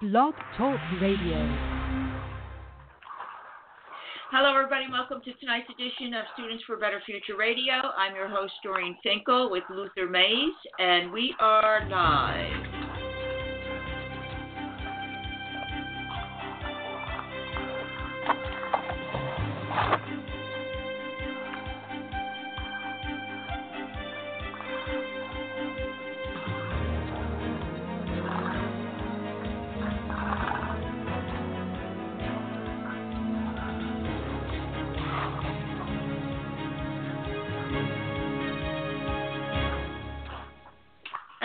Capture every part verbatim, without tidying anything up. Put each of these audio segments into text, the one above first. Blog Talk Radio. Hello, everybody. Welcome to tonight's edition of Students for a Better Future Radio. I'm your host, Doreen Finkel, with Luther Mays, and we are live.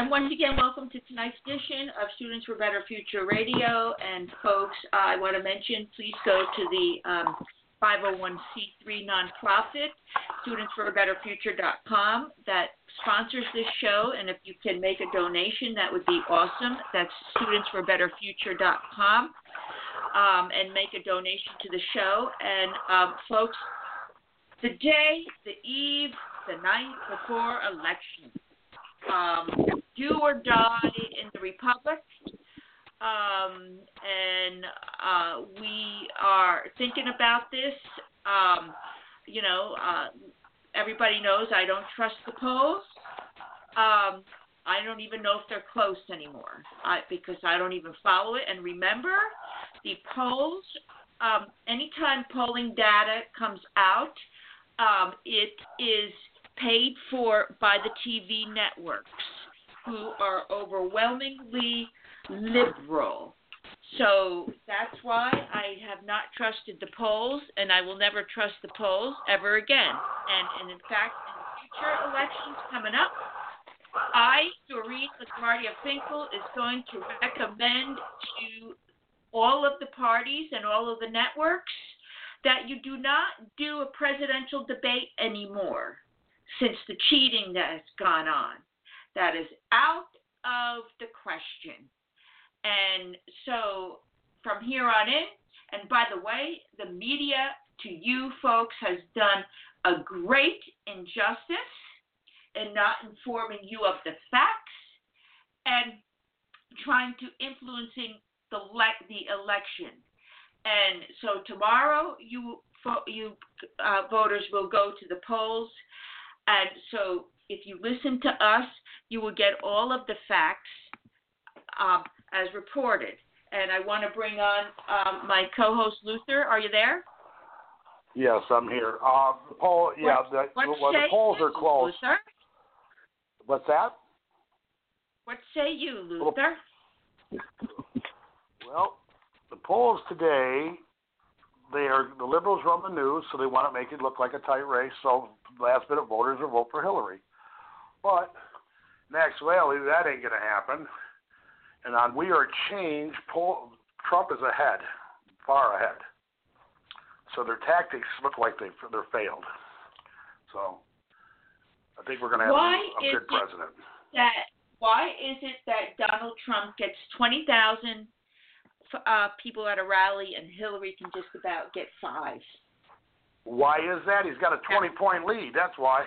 Once again, welcome to tonight's edition of Students for Better Future Radio. And folks, I want to mention, please go to the um, five oh one c three nonprofit, students for a better future dot com, that sponsors this show. And if you can make a donation, that would be awesome. That's students for a better future dot com, um, and make a donation to the show. And um, folks, the day, the eve, the night before election. Um, do or die in the Republic, um, and uh, we are thinking about this. Um, you know, uh, everybody knows I don't trust the polls. Um, I don't even know if they're closed anymore I, because I don't even follow it. And remember, the polls, um, anytime polling data comes out, um, it is paid for by the T V networks, who are overwhelmingly liberal. So that's why I have not trusted the polls, and I will never trust the polls ever again. And, and in fact, in the future elections coming up, I, Doreen LaGuardia Finkel, is going to recommend to all of the parties and all of the networks that you do not do a presidential debate anymore, since the cheating that has gone on. That is out of the question. And so from here on in, and by the way, the media to you folks has done a great injustice in not informing you of the facts and trying to influencing the, le- the election. And so tomorrow you, you uh, voters will go to the polls. And so if you listen to us, you will get all of the facts um, as reported. And I want to bring on um, my co-host, Luther. Are you there? Yes, I'm here. Uh, the poll, yeah, the, well, the polls you, are closed. Luther? What's that? What say you, Luther? Well, the polls today, they are the liberals run the news, so they want to make it look like a tight race. So last-minute voters will vote for Hillary. But in actuality, that ain't going to happen. And on We Are Change, poll, Trump is ahead, far ahead. So their tactics look like they, they're failed. So I think we're going to have why a, a good president. That, why is it that Donald Trump gets twenty thousand uh, people at a rally and Hillary can just about get five? Why is that? He's got a twenty-point lead. That's why.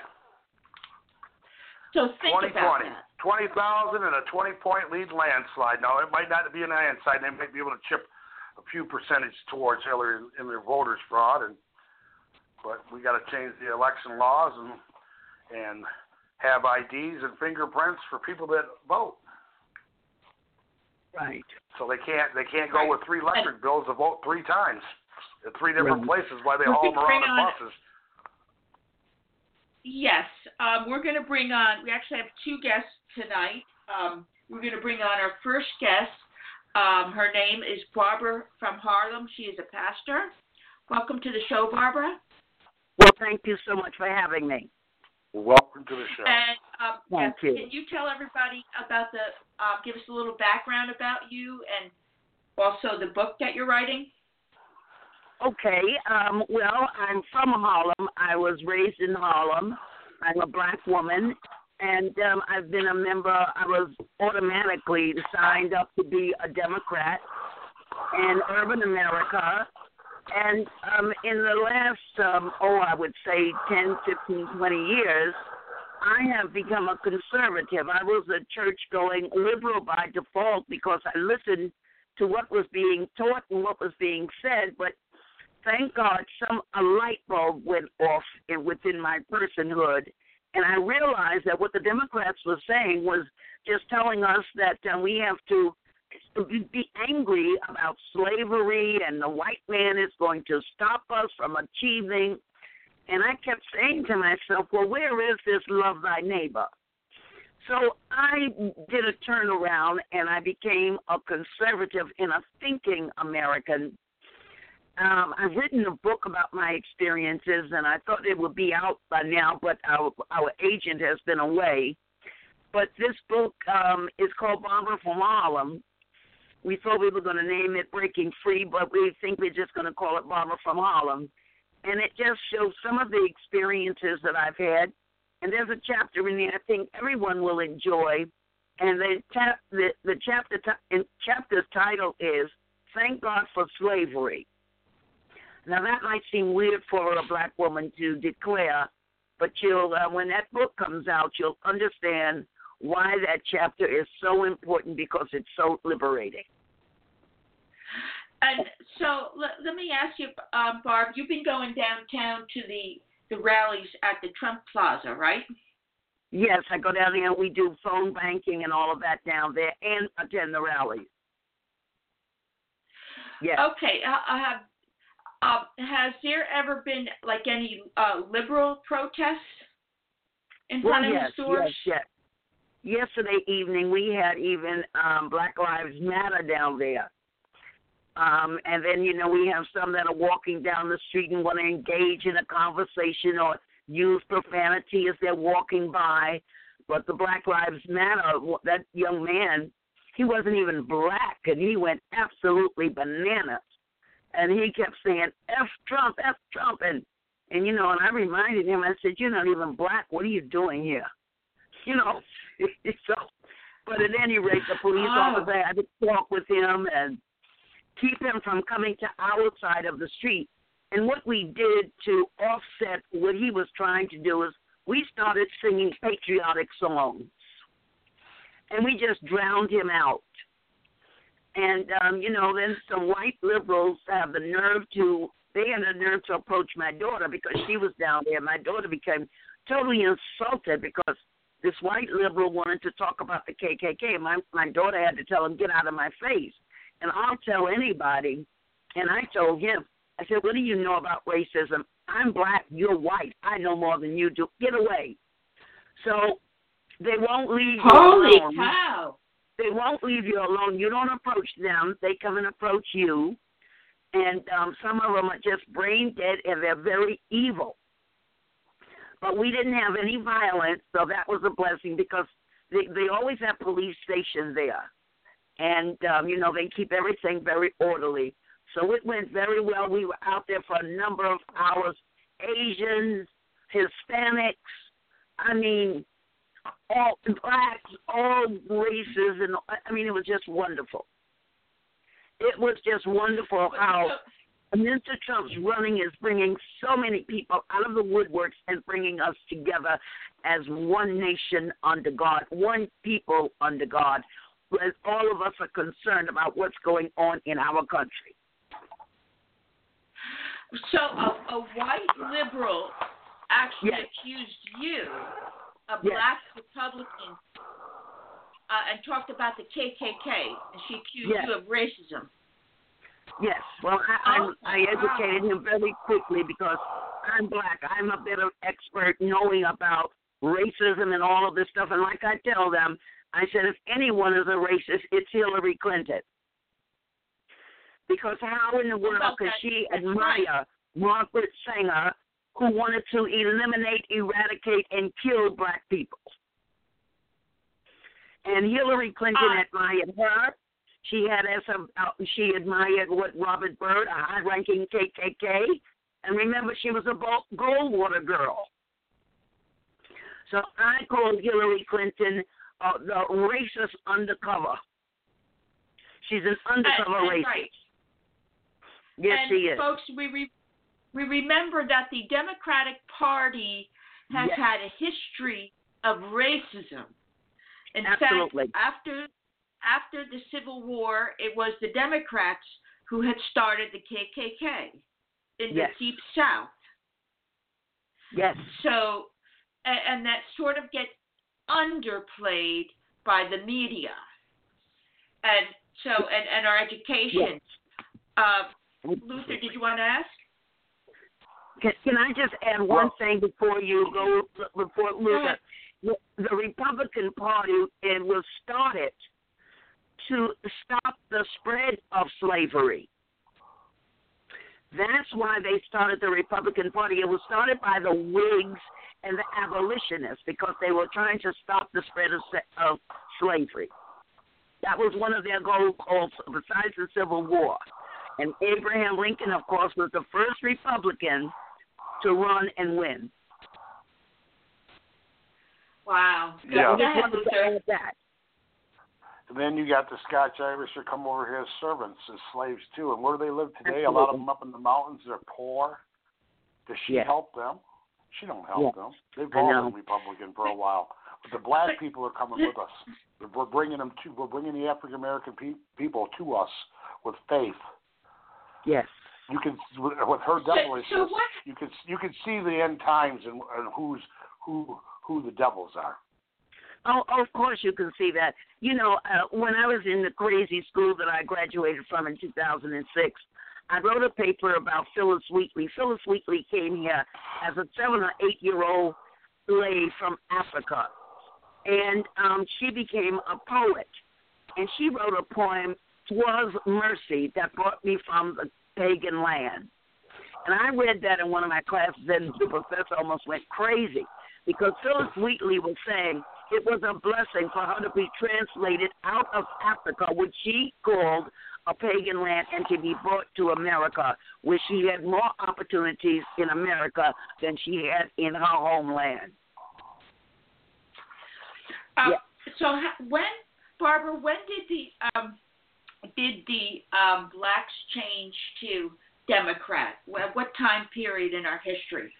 So think about that. twenty thousand and a twenty-point lead landslide. Now, it might not be an landslide. They might be able to chip a few percentage towards Hillary in their voters' fraud. And, but we got to change the election laws and and have I Ds and fingerprints for people that vote. Right. So they can't they can't go right. with three electric bills to vote three times. At three different places while they haul them around in buses. Yes. Um, we're going to bring on, we actually have two guests tonight. Um, we're going to bring on our first guest. Um, her name is Barbara from Harlem. She is a pastor. Welcome to the show, Barbara. Well, thank you so much for having me. Welcome to the show. And, um, thank you. Can you tell everybody about the, uh, give us a little background about you and also the book that you're writing? Okay, um, well, I'm from Harlem. I was raised in Harlem. I'm a black woman, and um, I've been a member. I was automatically signed up to be a Democrat in urban America. And um, in the last, um, oh, I would say ten, fifteen, twenty years, I have become a conservative. I was a church-going liberal by default because I listened to what was being taught and what was being said, but thank God some a light bulb went off in, within my personhood, and I realized that what the Democrats were saying was just telling us that uh, we have to be angry about slavery and the white man is going to stop us from achieving. And I kept saying to myself, well, where is this love thy neighbor? So I did a turnaround, and I became a conservative and a thinking American. Um, I've written a book about my experiences, and I thought it would be out by now, but our, our agent has been away. But this book um, is called Barbara from Harlem. We thought we were going to name it Breaking Free, but we think we're just going to call it Barbara from Harlem. And it just shows some of the experiences that I've had. And there's a chapter in there I think everyone will enjoy. And the, ta- the, the chapter t- chapter's title is Thank God for Slavery. Now, that might seem weird for a black woman to declare, but you'll, uh, when that book comes out, you'll understand why that chapter is so important, because it's so liberating. And so let, let me ask you, uh, Barb, you've been going downtown to the, the rallies at the Trump Plaza, right? Yes, I go down there and we do phone banking and all of that down there and attend the rallies. Yes. Okay. I, I have, uh, has there ever been like any uh, liberal protests in front well, of yes, the stores? Yes, yes. Yesterday evening we had even um, Black Lives Matter down there. Um, and then, you know, we have some that are walking down the street and want to engage in a conversation or use profanity as they're walking by. But the Black Lives Matter, that young man, he wasn't even black, and he went absolutely bananas. And he kept saying, F Trump, F Trump. And, and you know, and I reminded him, I said, you're not even black. What are you doing here? You know, so, but at any rate, the police oh. officer, I had to talk with him and keep him from coming to our side of the street. And what we did to offset what he was trying to do is we started singing patriotic songs. And we just drowned him out. And, um, you know, then some white liberals have the nerve to, they had the nerve to approach my daughter because she was down there. My daughter became totally insulted because this white liberal wanted to talk about the K K K. My, my daughter had to tell him, get out of my face. And I'll tell anybody, and I told him, I said, what do you know about racism? I'm black, you're white. I know more than you do. Get away. So they won't leave Holy you alone. Holy cow. They won't leave you alone. You don't approach them. They come and approach you. And um, some of them are just brain dead, and they're very evil. But we didn't have any violence, so that was a blessing because they, they always have police stationed there. And, um, you know, they keep everything very orderly. So it went very well. We were out there for a number of hours. Asians, Hispanics, I mean, all blacks, all races. And I mean, it was just wonderful. It was just wonderful how Mister Trump's running is bringing so many people out of the woodworks and bringing us together as one nation under God, one people under God. As all of us are concerned about what's going on in our country. So a, a white liberal actually yes. accused you, a yes. black Republican, uh, and talked about the K K K, and she accused yes. you of racism. Yes. Well, I, oh, I, I educated wow. him very quickly because I'm black. I'm a bit of expert knowing about racism and all of this stuff, and like I tell them, I said, if anyone is a racist, it's Hillary Clinton. Because how in the world could she admire Margaret Sanger, who wanted to eliminate, eradicate, and kill black people? And Hillary Clinton uh, admired her. She had as a, she admired what Robert Byrd, a high-ranking K K K, and remember she was a Goldwater girl. So I called Hillary Clinton. Uh, the racist undercover. She's an undercover and, and racist. Right. Yes, and she is. Folks, we re- we remember that the Democratic Party has yes. had a history of racism. In Absolutely. Fact, after after the Civil War, it was the Democrats who had started the K K K in yes. the Deep South. Yes. So, and, and that sort of gets underplayed by the media. And so, and, and our education. Yes. Uh, Luther, did you want to ask? Can, can I just add one thing before you go, before Luther? The Republican Party, it was started to stop the spread of slavery. That's why they started the Republican Party. It was started by the Whigs and the abolitionists because they were trying to stop the spread of, of slavery. That was one of their goals besides the Civil War. And Abraham Lincoln, of course, was the first Republican to run and win. Wow. Yeah. Yeah. That. And then you got the Scotch-Irish who come over here as servants, as slaves, too. And where do they live today? Absolutely. A lot of them up in the mountains. They're poor. Does she yeah. help them? She don't help yeah. them. They've all been Republican for a while. But the black people are coming with us. We're bringing them to. We're bringing the African-American pe- people to us with faith. Yes. You can, with her declaration, so, so you can you can see the end times and, and who's who who the devils are. Oh, of course you can see that. You know, uh, when I was in the crazy school that I graduated from in two thousand six, I wrote a paper about Phyllis Wheatley. Phyllis Wheatley came here as a seven or eight year old slave from Africa, and um, she became a poet, and she wrote a poem. "'Twas mercy that brought me from the pagan land." And I read that in one of my classes, and the professor almost went crazy because Phyllis Wheatley was saying it was a blessing for her to be translated out of Africa, which she called a pagan land, and to be brought to America, where she had more opportunities in America than she had in her homeland. Um, yeah. So when, Barbara, when did the... Um Did the um, blacks change to Democrat? What time period in our history?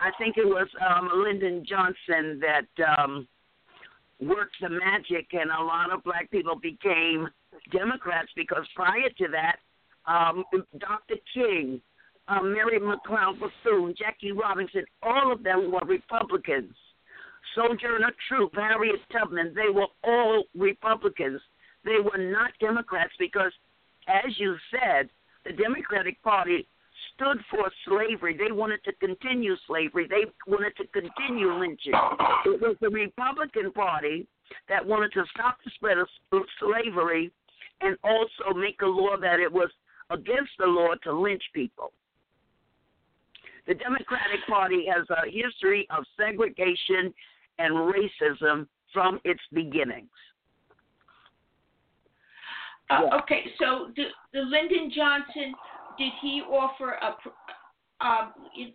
I think it was um, Lyndon Johnson that um, worked the magic, and a lot of black people became Democrats because prior to that, um, Doctor King, uh, Mary McLeod Bethune, Jackie Robinson, all of them were Republicans. Sojourner Truth, Harriet Tubman, they were all Republicans. They were not Democrats because, as you said, the Democratic Party stood for slavery. They wanted to continue slavery. They wanted to continue lynching. It was the Republican Party that wanted to stop the spread of slavery and also make a law that it was against the law to lynch people. The Democratic Party has a history of segregation and racism from its beginnings. Uh, yeah. Okay, so the, the Lyndon Johnson, did he offer a? Um, it,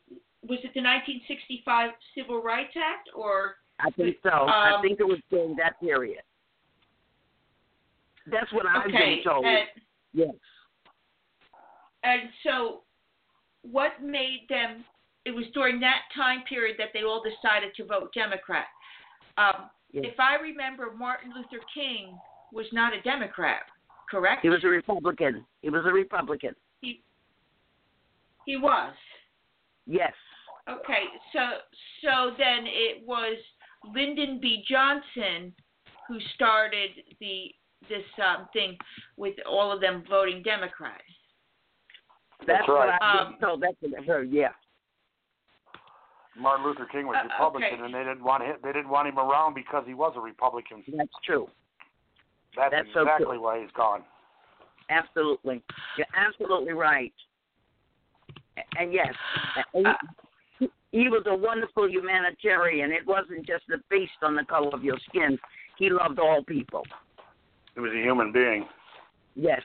was it the nineteen sixty-five Civil Rights Act, or? I think so. Um, I think it was during that period. That's what I've okay, been told. And, yes. And so, what made them? It was during that time period that they all decided to vote Democrat. Um, yes. If I remember, Martin Luther King was not a Democrat. Correct? He was a Republican. He was a Republican. He, he was? Yes. Okay, so so then it was Lyndon B. Johnson who started the this um, thing with all of them voting Democrat. That's, that's right. What I um, so that's what I heard, yeah. Martin Luther King was uh, Republican, okay. and they didn't want him, they didn't want him around because he was a Republican. That's true. That's, That's exactly so cool. why he's gone. Absolutely. You're absolutely right. And yes, he, uh, he was a wonderful humanitarian. It wasn't just based on the color of your skin. He loved all people. He was a human being. Yes,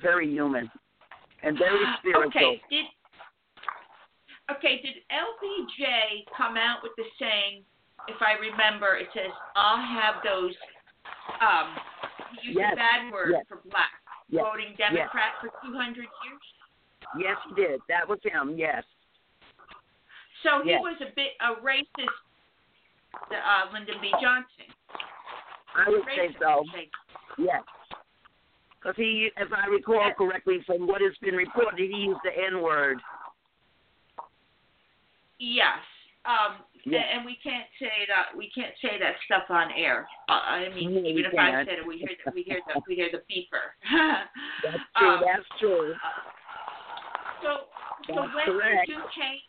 very human and very spiritual. Okay, did, okay, did L B J come out with the saying, if I remember, it says, I'll have those... Um, He used yes. a bad word yes. for black, yes. voting Democrat yes. for two hundred years? Yes, he did. That was him, yes. So he yes. was a bit a racist, uh, Lyndon B. Johnson. I would say so. Yes. Because he, if I recall correctly from what has been reported, he used the N-word. Yes. Um, yes. And we can't say that we can't say that stuff on air. Uh, I mean, yeah, even if can. I said it, we hear the, we hear the we hear the beeper. That's true. Um, that's true. So, so that's when correct. did you change,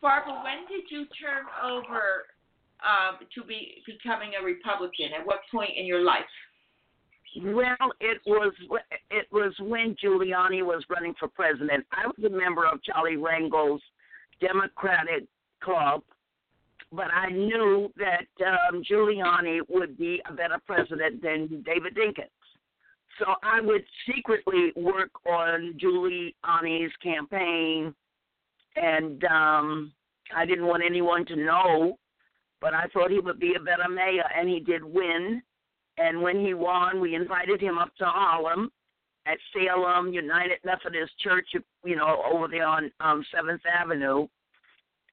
Barbara? When did you turn over um, to be becoming a Republican? At what point in your life? Well, it was it was when Giuliani was running for president. I was a member of Charlie Rango's Democratic Club, but I knew that um, Giuliani would be a better president than David Dinkins. So I would secretly work on Giuliani's campaign, and um, I didn't want anyone to know, but I thought he would be a better mayor, and he did win. And when he won, we invited him up to Harlem at Salem United Methodist Church, you know, over there on um, seventh Avenue.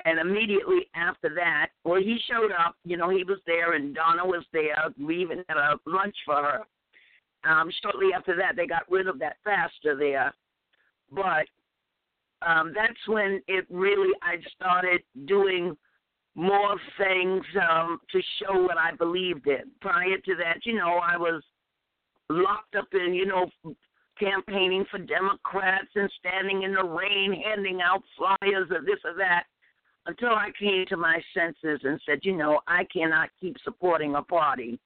And immediately after that, well, he showed up. You know, he was there, and Donna was there. We even had a lunch for her. Um, shortly after that, they got rid of that pastor there. But um, that's when it really, I started doing more things um, to show what I believed in. Prior to that, you know, I was locked up in, you know, campaigning for Democrats and standing in the rain, handing out flyers or this or that, until I came to my senses and said, you know, I cannot keep supporting a party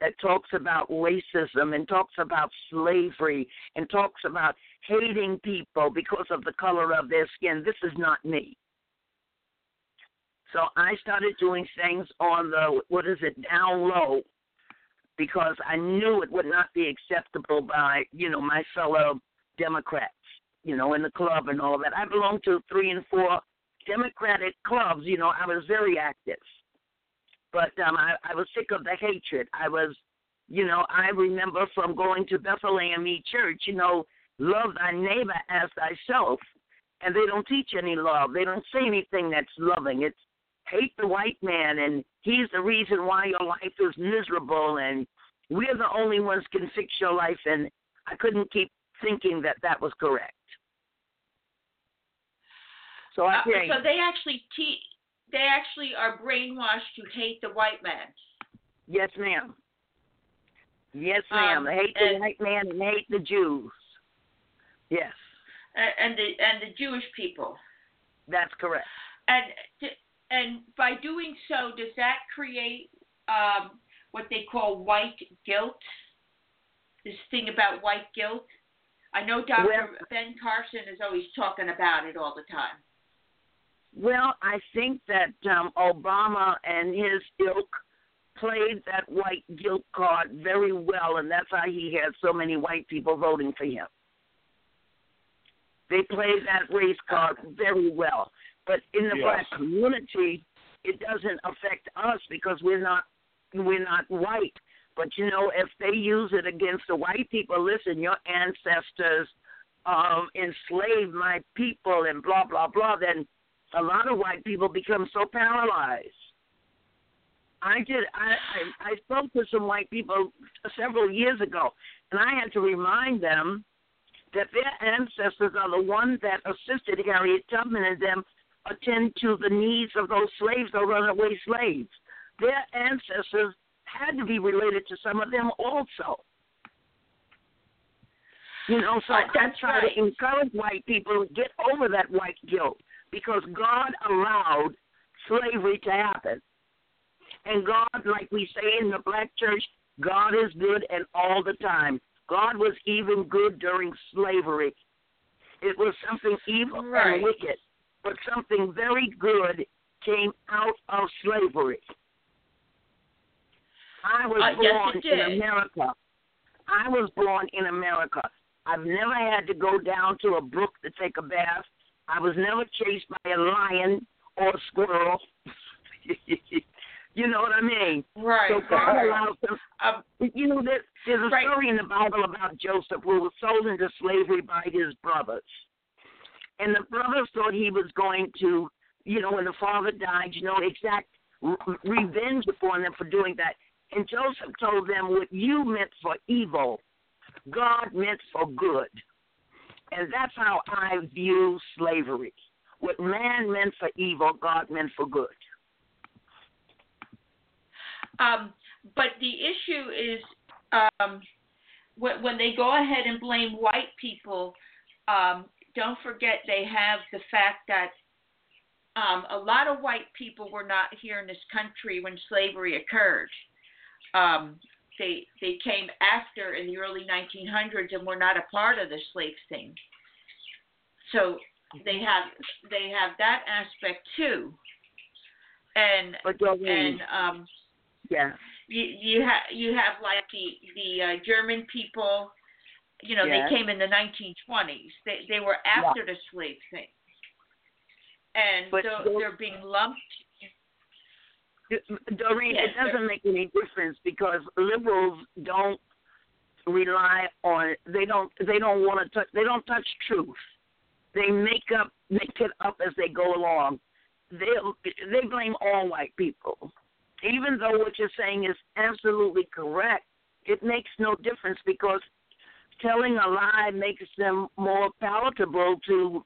that talks about racism and talks about slavery and talks about hating people because of the color of their skin. This is not me. So I started doing things on the, what is it, down low, because I knew it would not be acceptable by, you know, my fellow Democrats, you know, in the club and all that. I belonged to three and four Democratic clubs. You know, I was very active. But um, I, I was sick of the hatred. I was, you know, I remember from going to Bethel A M E Church, you know, love thy neighbor as thyself. And they don't teach any love. They don't say anything that's loving. It's hate the white man, and he's the reason why your life is miserable, and we're the only ones can fix your life, and I couldn't keep thinking that that was correct. So I uh, So they actually te- they actually are brainwashed to hate the white man. Yes, ma'am. Yes, ma'am. Um, they hate and- the white man and hate the Jews. Yes. And the and the Jewish people. That's correct. And and by doing so, does that create um, what they call white guilt? This thing about white guilt. I know Doctor Well, Ben Carson is always talking about it all the time. Well, I think that um, Obama and his ilk played that white guilt card very well, and that's why he had so many white people voting for him. They play that race card very well. But in the yes. black community, it doesn't affect us because we're not we're not white. But, you know, if they use it against the white people, listen, your ancestors um, enslaved my people and blah, blah, blah, then a lot of white people become so paralyzed. I did. I, I, I spoke to some white people several years ago, and I had to remind them that their ancestors are the ones that assisted Harriet Tubman and them attend to the needs of those slaves, those runaway slaves. Their ancestors had to be related to some of them also. You know, so I try to encourage white people to get over that white guilt because God allowed slavery to happen. And God, like we say in the black church, God is good and all the time. God was even good during slavery. It was something evil right. and wicked, but something very good came out of slavery. I was uh, born yes, in America. I was born in America. I've never had to go down to a brook to take a bath. I was never chased by a lion or a squirrel. You know what I mean? Right. So God right. allows them. Um, you know, there, there's a right. story in the Bible about Joseph who was sold into slavery by his brothers. And the brothers thought he was going to, you know, when the father died, you know, exact revenge upon them for doing that. And Joseph told them what you meant for evil, God meant for good. And that's how I view slavery. What man meant for evil, God meant for good. Um, but the issue is um, when, when they go ahead and blame white people, um, don't forget they have the fact that um, a lot of white people were not here in this country when slavery occurred. Um, they they came after in the early nineteen hundreds and were not a part of the slave thing. So they have they have that aspect too. And and um, yeah, you you have you have like the the uh, German people, you know, yeah. They came in the nineteen twenties. They they were after yeah. the slave thing, and but so those, they're being lumped. Doreen, yes, it doesn't make any difference because liberals don't rely on they don't they don't want to touch they don't touch truth. They make up make it up as they go along. They they blame all white people, even though what you're saying is absolutely correct. It makes no difference because telling a lie makes them more palatable to,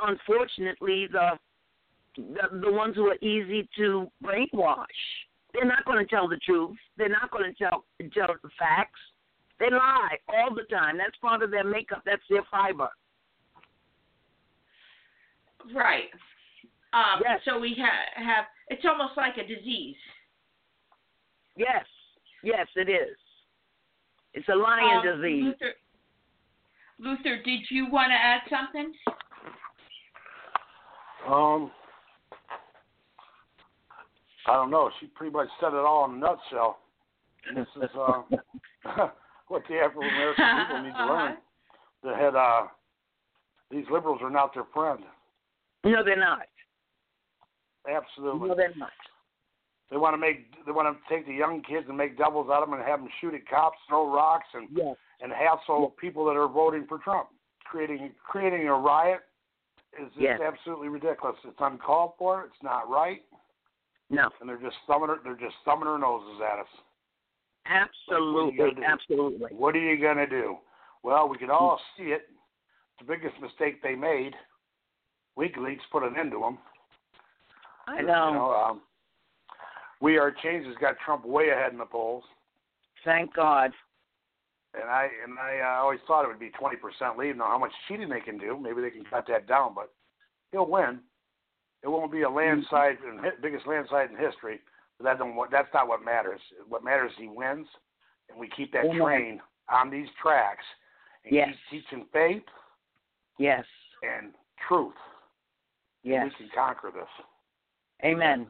unfortunately, the. The, the ones who are easy to brainwash. They're not going to tell the truth. They're not going to tell, tell the facts. They lie all the time. That's part of their makeup. That's their fiber. Right. Um, yes. So we ha- have, it's almost like a disease. Yes. Yes, it is. It's a lying um, disease. Luther, Luther, did you want to add something? Um... I don't know. She pretty much said it all in a nutshell. This is uh, what the Afro-American people need to learn. That had, uh, these liberals are not their friend. No, they're not. Absolutely. No, they're not. They want to make. They want to take the young kids and make devils out of them and have them shoot at cops, throw rocks, and yes. and hassle yes. people that are voting for Trump. Creating creating a riot is yes. absolutely ridiculous. It's uncalled for. It's not right. No, and they're just thumbing her, they're just thumbing their noses at us. Absolutely, like, what absolutely. What are you gonna do? Well, we can all see it. The biggest mistake they made. WikiLeaks put an end to them. I know. You know um, we Are Change has got Trump way ahead in the polls. Thank God. And I and I uh, always thought it would be twenty percent lead. Now, how much cheating they can do? Maybe they can cut that down, but he'll win. It won't be a landslide, biggest landslide in history. But that don't, that's not what matters. What matters is he wins, and we keep that Amen. train on these tracks. And yes. keep teaching faith. Yes. And truth. Yes. And we can conquer this. Amen.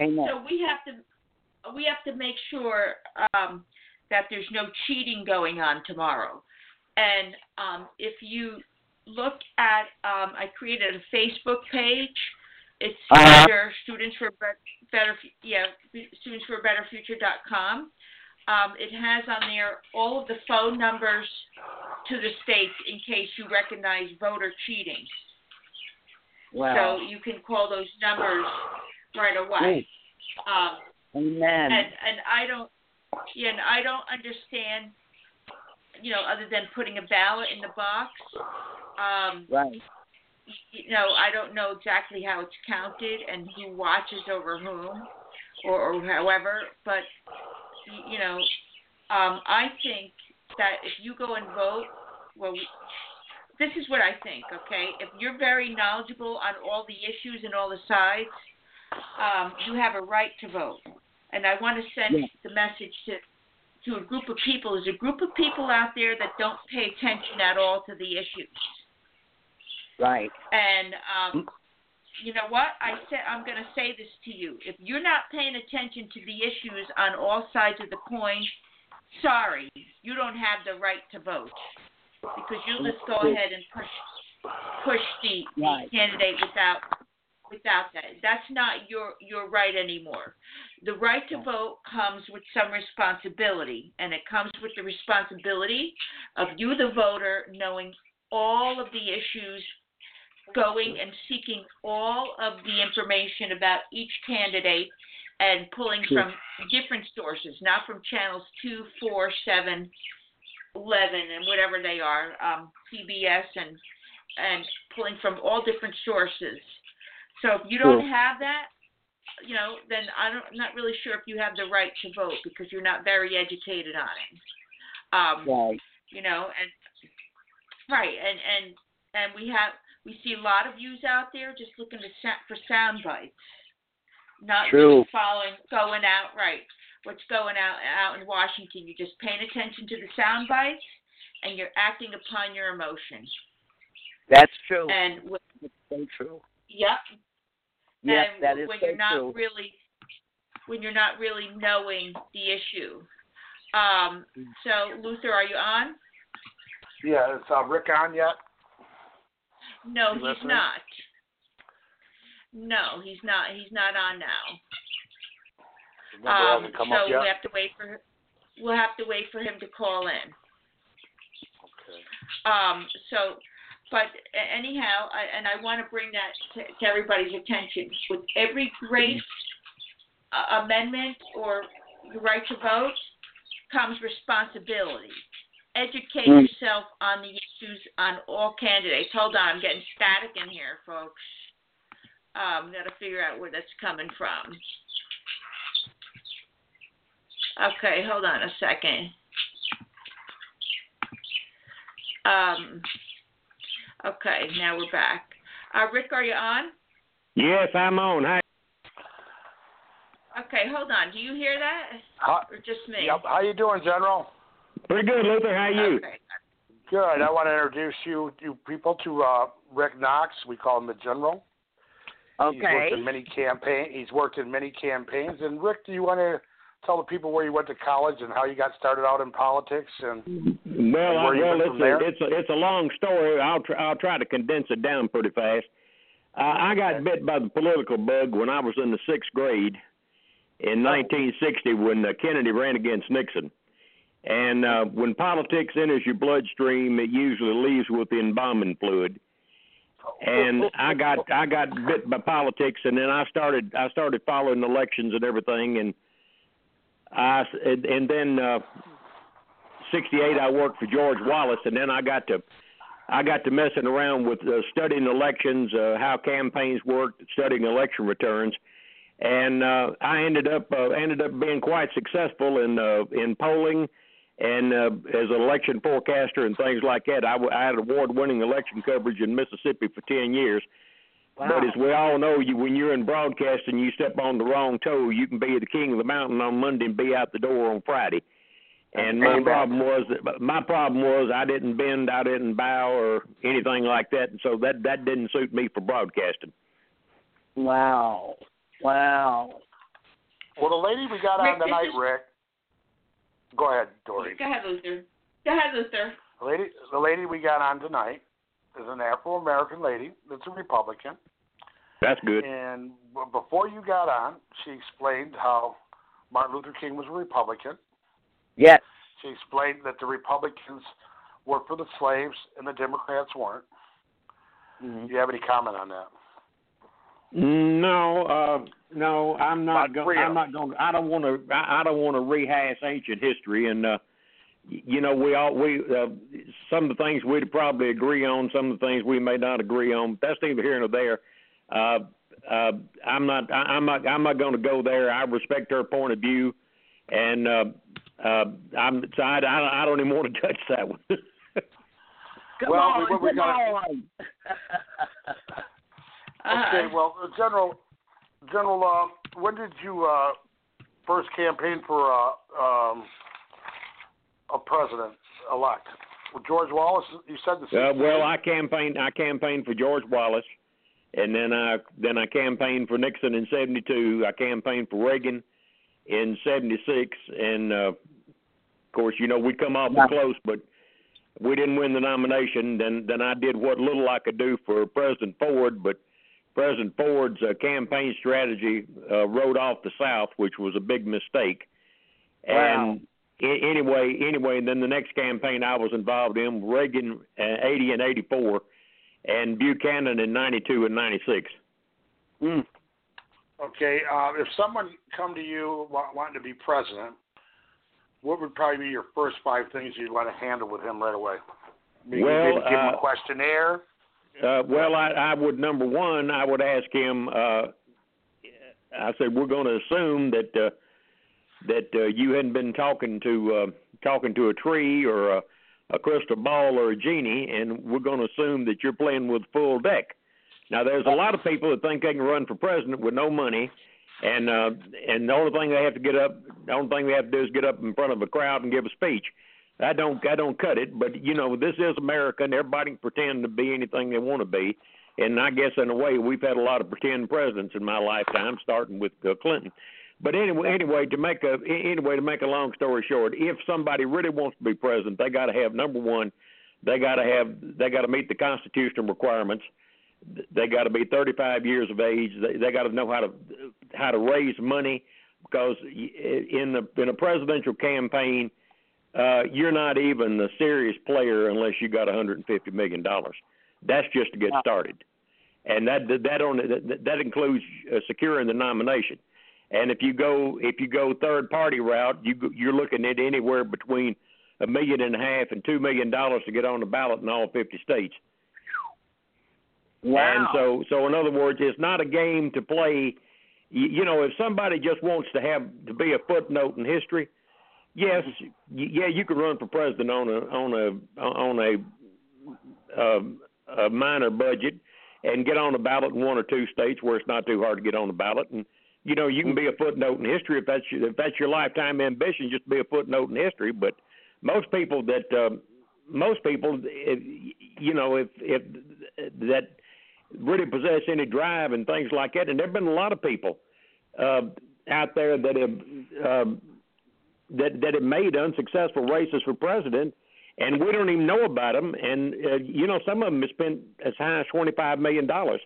Amen. So we have to, we have to make sure um, that there's no cheating going on tomorrow. And um, if you. Look at, um, I created a Facebook page. It's uh-huh. under Students for Better, yeah, students for a better future dot com. Um, it has on there all of the phone numbers to the states in case you recognize voter cheating. Wow. So you can call those numbers right away. Um, Amen. And, and I don't, yeah, and I don't understand, you know, other than putting a ballot in the box. Um, right. You know, I don't know exactly how it's counted and who watches over whom or, or however, but, you know, um, I think that if you go and vote, well, we, this is what I think, okay? If you're very knowledgeable on all the issues and all the sides, um, you have a right to vote. And I want to send yeah. the message to to a group of people. There's a group of people out there that don't pay attention at all to the issues. Right. And um, you know what? I said, I'm going to say this to you. If you're not paying attention to the issues on all sides of the coin, sorry, you don't have the right to vote because you'll just go ahead and push push the, right. the candidate without Without that, that's not your, your right anymore. The right to vote comes with some responsibility, and it comes with the responsibility of you, the voter, knowing all of the issues, going and seeking all of the information about each candidate and pulling from different sources, not from channels two, four, seven, and whatever they are, um, C B S and and pulling from all different sources. So if you don't sure. have that, you know, then I don't, I'm not really sure if you have the right to vote because you're not very educated on it. Um, right. You know, and right, and, and and we have we see a lot of views out there just looking to, for sound bites, not True. really following going out right. What's going out out in Washington? You're just paying attention to the sound bites, and you're acting upon your emotions. That's true. And when, That's so true. Yep. Yes, and that is when so you're not true. really, when you're not really knowing the issue. Um, so, Luther, are you on? Yeah, is uh, Rick on yet? No, he's listening? not. No, he's not. He's not on now. Um, so we have to wait for we'll have to wait for him to call in. Okay. Um, so, but anyhow, I, and I want to bring that to, to everybody's attention. With every great uh, amendment or the right to vote comes responsibility. Educate mm. yourself on the issues on all candidates. Hold on, I'm getting static in here, folks. Um, I've got to figure out where that's coming from. Okay, hold on a second. Um, okay, now we're back. Uh, Rick, are you on? Yes, I'm on. Hi. Okay, hold on. Do you hear that? How, or just me? Yep. How you doing, General? Pretty good, Luther. How are you? Okay. Good. I want to introduce you, you people to uh, Rick Knox. We call him the General. Okay. He's worked in many campaign. He's worked in many campaigns. And Rick, do you want to tell the people where you went to college and how you got started out in politics, and well, and where you well, went from there. Well, it's a, it's a long story. I'll try, I'll try to condense it down pretty fast. Uh, I got okay. bit by the political bug when I was in the sixth grade in nineteen sixty when uh, Kennedy ran against Nixon. And uh, when politics enters your bloodstream, it usually leaves with the embalming fluid. And I got I got bit by politics, and then I started I started following elections and everything, and I, and then uh, sixty-eight I worked for George Wallace, and then I got to I got to messing around with uh, studying elections, uh, how campaigns worked, studying election returns, and uh, I ended up uh, ended up being quite successful in uh, in polling and uh, as an election forecaster and things like that. I, I had award-winning election coverage in Mississippi for ten years. Wow. But as we all know, you when you're in broadcasting, you step on the wrong toe. You can be the king of the mountain on Monday and be out the door on Friday. And my Amen. problem was that my problem was I didn't bend, I didn't bow, or anything like that. And so that, that didn't suit me for broadcasting. Wow, wow. Well, the lady we got Rick, on tonight, is... Rick. Go ahead, Doreen. Go ahead, Luther. Go ahead, Luther. The lady, the lady we got on tonight is an Afro-American lady that's a Republican. That's good. And before you got on, she explained how Martin Luther King was a Republican. Yes. She explained that the Republicans were for the slaves and the Democrats weren't. Mm-hmm. Do you have any comment on that? No, uh, no, I'm not going. I'm not going. I don't want to. I, I don't want to rehash ancient history and. Uh, You know, we all we uh, some of the things we'd probably agree on, some of the things we may not agree on. That's neither here nor there. Uh, uh, I'm not. I, I'm not. I'm not going to go there. I respect her point of view, and uh, uh, I'm. So I, I, I don't even want to touch that one. come well, on, come gonna... on. Okay. Well, General, General, uh, when did you uh, first campaign for? Uh, um, A president-elect, well, George Wallace. You said the same. Uh, well, I campaigned. I campaigned for George Wallace, and then I then I campaigned for Nixon in seventy-two. I campaigned for Reagan in seventy-six, and uh, of course, you know, we come awful yeah. close, but we didn't win the nomination. Then then I did what little I could do for President Ford, but President Ford's uh, campaign strategy uh, rode off the South, which was a big mistake. Wow. And Anyway, anyway, and then the next campaign I was involved in, Reagan in eighty and eighty-four, and Buchanan in ninety-two and ninety-six. Mm. Okay, uh, if someone come to you wanting to be president, what would probably be your first five things you'd want to handle with him right away? Maybe well, maybe give uh, him a questionnaire. Uh, well, I, I would, number one, I would ask him, uh, I said, we're going to assume that uh, that uh, you hadn't been talking to uh, talking to a tree or a, a crystal ball or a genie, and we're going to assume that you're playing with full deck. Now, there's a lot of people that think they can run for president with no money, and uh, and the only thing they have to get up, the only thing they have to do is get up in front of a crowd and give a speech. I don't, I don't cut it, but you know, this is America, and everybody can pretend to be anything they want to be. And I guess in a way, we've had a lot of pretend presidents in my lifetime, starting with uh, Clinton. But anyway, anyway, to make a anyway to make a long story short, if somebody really wants to be president, they got to have number one, they got to have they got to meet the constitutional requirements. They got to be thirty-five years of age. They, they got to know how to how to raise money, because in the in a presidential campaign, Uh, you're not even a serious player unless you got one hundred fifty million dollars. That's just to get started, and that that on that, that includes uh, securing the nomination. And if you go if you go third party route, you you're looking at anywhere between a million and a half and two million dollars to get on the ballot in all fifty states. Wow! And so so in other words, it's not a game to play. You, you know, if somebody just wants to have to be a footnote in history. Yes, yeah, you could run for president on a on a on a, um, a minor budget, and get on the ballot in one or two states where it's not too hard to get on the ballot. And you know, you can be a footnote in history if that's your, if that's your lifetime ambition, just be a footnote in history. But most people that uh, most people, if, you know, if if that really possess any drive and things like that, and there've been a lot of people uh, out there that have. Uh, that that it made unsuccessful races for president, and we don't even know about them. And, uh, you know, some of them have spent as high as twenty-five million dollars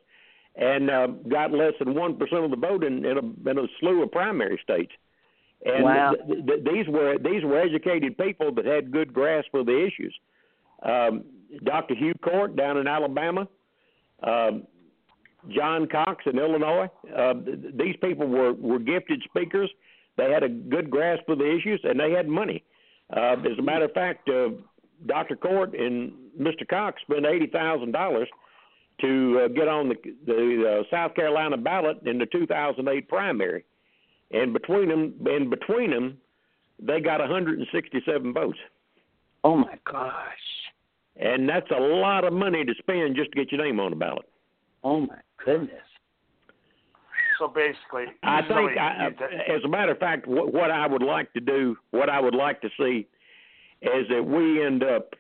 and uh, got less than one percent of the vote in, in, a, in a slew of primary states. And wow. th- th- these were these were educated people that had good grasp of the issues. Um, Doctor Hugh Court down in Alabama, uh, John Cox in Illinois, uh, th- these people were, were gifted speakers. They had a good grasp of the issues, and they had money. Uh, as a matter of fact, uh, Doctor Court and Mister Cox spent eighty thousand dollars to uh, get on the, the uh, South Carolina ballot in the two thousand eight primary. And between them, and between them, they got one hundred sixty-seven votes. Oh, my gosh. And that's a lot of money to spend just to get your name on the ballot. Oh, my goodness. So basically, I think, I, as a matter of fact, what, what I would like to do, what I would like to see, is that we end up,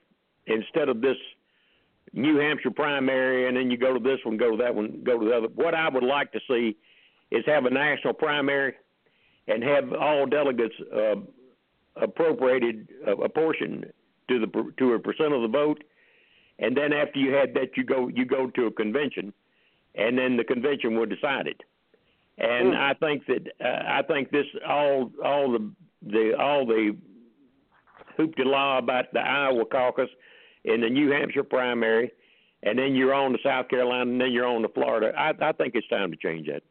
instead of this New Hampshire primary, and then you go to this one, go to that one, go to the other. What I would like to see is have a national primary and have all delegates uh, appropriated uh, apportioned to the to a percent of the vote, and then after you had that, you go you go to a convention, and then the convention would decide it. And mm. I think that uh, I think this all all the the all the hoopla about the Iowa caucus and the New Hampshire primary, and then you're on to South Carolina, and then you're on to Florida. I, I think it's time to change that.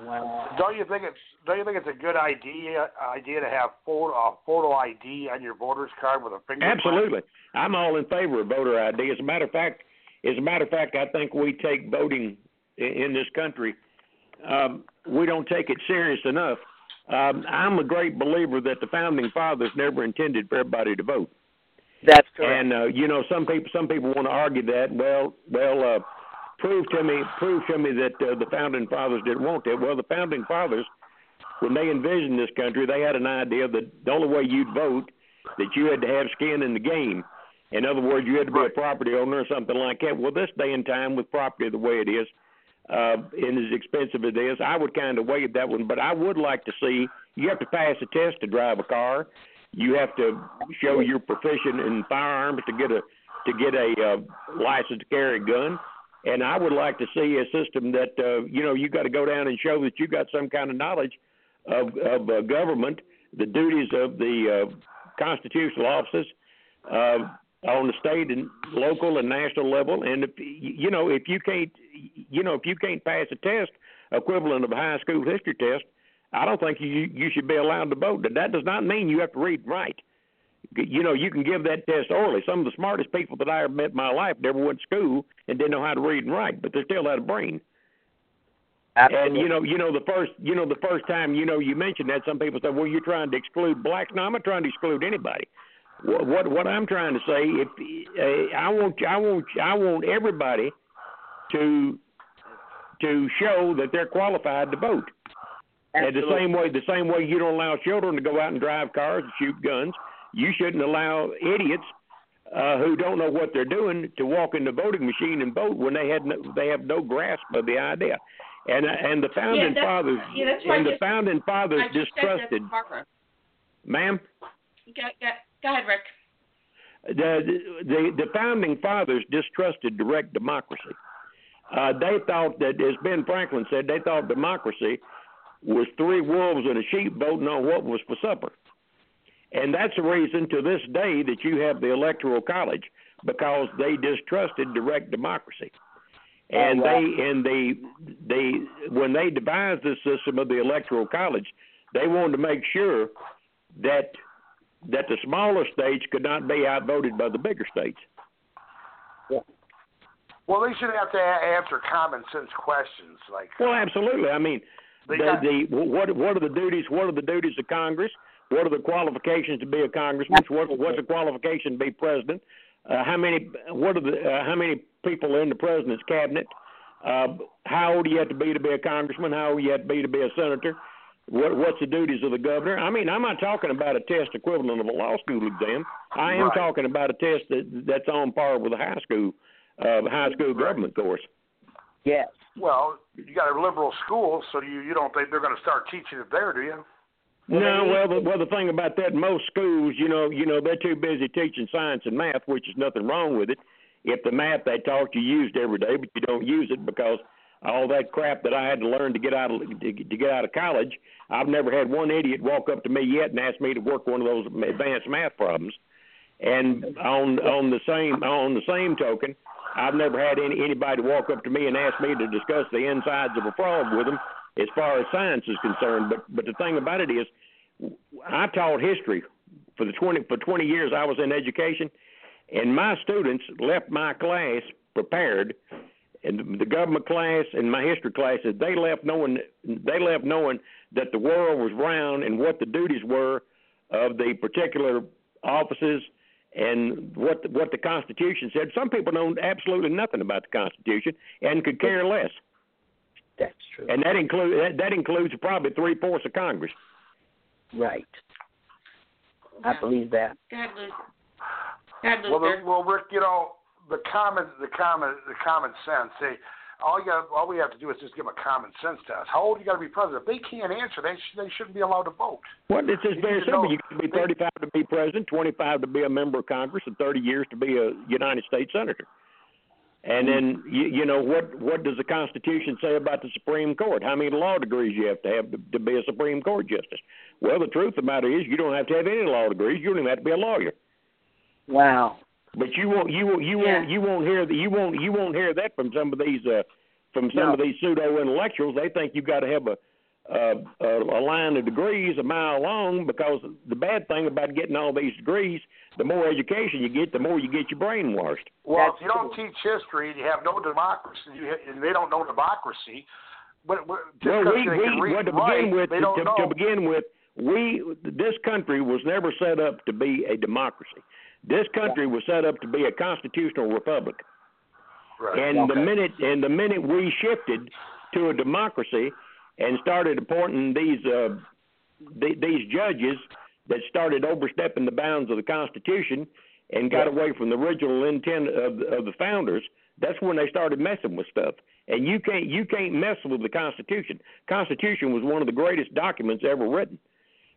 Wow. Don't you think it's Don't you think it's a good idea idea to have photo a photo I D on your voter's card with a finger? Absolutely, I'm all in favor of voter I D. As a matter of fact, as a matter of fact, I think we take voting in, in this country. Um, we don't take it serious enough. Um, I'm a great believer that the founding fathers never intended for everybody to vote. That's correct. And uh, you know, some people some people want to argue that. Well, well, uh, prove to me prove to me that uh, the founding fathers didn't want that. Well, the founding fathers, when they envisioned this country, they had an idea that the only way you'd vote that you had to have skin in the game. In other words, you had to be a property owner or something like that. Well, this day and time, with property the way it is. Uh, and as expensive as it is, I would kind of waive that one. But I would like to see, you have to pass a test to drive a car. You have to show you're proficient in firearms to get a to get a uh, license to carry a gun. And I would like to see a system that, uh, you know, you got to go down and show that you got some kind of knowledge of, of uh, government, the duties of the uh, constitutional offices uh, on the state and local and national level. And, if, you know, if you can't, you know, if you can't pass a test equivalent of a high school history test, I don't think you you should be allowed to vote. That does not mean you have to read and write. You know, you can give that test orally. Some of the smartest people that I ever met in my life never went to school and didn't know how to read and write, but they still had a brain. Absolutely. And you know, you know the first, you know the first time, you know, you mentioned that, some people say, "Well, you're trying to exclude blacks." No, I'm not trying to exclude anybody. What what, what I'm trying to say, if uh, I want, I want, I want everybody to to show that they're qualified to vote. Absolutely. And the same way, the same way you don't allow children to go out and drive cars and shoot guns, you shouldn't allow idiots uh, who don't know what they're doing to walk in the voting machine and vote when they had no, they have no grasp of the idea. And and the founding yeah, fathers yeah, and the just, founding fathers distrusted. Ma'am? Go, go, go ahead, Rick. The, the the founding fathers distrusted direct democracy. Uh, they thought that, as Ben Franklin said, they thought democracy was three wolves and a sheep voting on what was for supper. And that's the reason to this day that you have the Electoral College, because they distrusted direct democracy. And oh, wow. they and they they when they devised the system of the Electoral College, they wanted to make sure that that the smaller states could not be outvoted by the bigger states. Yeah. Well, they should have to answer common sense questions like that. Well, absolutely. I mean, the, got- the what what are the duties? What are the duties of Congress? What are the qualifications to be a congressman? What, what's the qualification to be president? Uh, how many? What are the? Uh, how many people in the president's cabinet? Uh, how old do you have to be to be a congressman? How old do you have to be to be a senator? What, what's the duties of the governor? I mean, I'm not talking about a test equivalent of a law school exam. I am right. talking about a test that, that's on par with a high school, uh, high school right. government course. Yes. Well, you got a liberal school, so you you don't think they're going to start teaching it there, do you? No, well, the, well, the thing about that, most schools, you know, you know, they're too busy teaching science and math, which is nothing wrong with it. If the math they taught you used every day, but you don't use it because all that crap that I had to learn to get out of to, to get out of college, I've never had one idiot walk up to me yet and ask me to work one of those advanced math problems. And on on the same on the same token, I've never had any, anybody walk up to me and ask me to discuss the insides of a frog with them, as far as science is concerned. But but the thing about it is, I taught history for the twenty for twenty years I was in education, and my students left my class prepared, and the government class and my history classes, they left knowing they left knowing that the world was round and what the duties were of the particular offices and what the, what the Constitution said. Some people know absolutely nothing about the Constitution and could care less. That's true. And that includes that, that includes probably three fourths of Congress. Right. Yeah. I believe that. God, Luther. Well, the, well, Rick, you know the common, the common, the common sense. See, all you got, all we have to do is just give them a common sense test. How old you got to be president? If they can't answer, they sh- they shouldn't be allowed to vote. Well, it's just very simple. You got to be thirty-five to be president, twenty-five to be a member of Congress, and thirty years to be a United States senator. And then, you, you know, what, what does the Constitution say about the Supreme Court? How many law degrees you have to have to, to be a Supreme Court justice? Well, the truth of the matter is you don't have to have any law degrees. You don't even have to be a lawyer. Wow. But you won't you won't you yeah. won't you won't hear the, you won't you won't hear that from some of these uh, from some no. of these pseudo intellectuals. They think you've got to have a, a a line of degrees a mile long, because the bad thing about getting all these degrees, the more education you get, the more you get your brainwashed. Well, That's if you don't true. teach history and you have no democracy, and they don't know democracy, but, but well, we, we, well, to right, begin with, to, to, to begin with, we this country was never set up to be a democracy. This country yeah. was set up to be a constitutional republic. Right. And okay. the minute and the minute we shifted to a democracy and started appointing these uh, th- these judges that started overstepping the bounds of the Constitution and got away from the original intent of, of the founders, that's when they started messing with stuff. And you can't you can't mess with the Constitution. Constitution was one of the greatest documents ever written,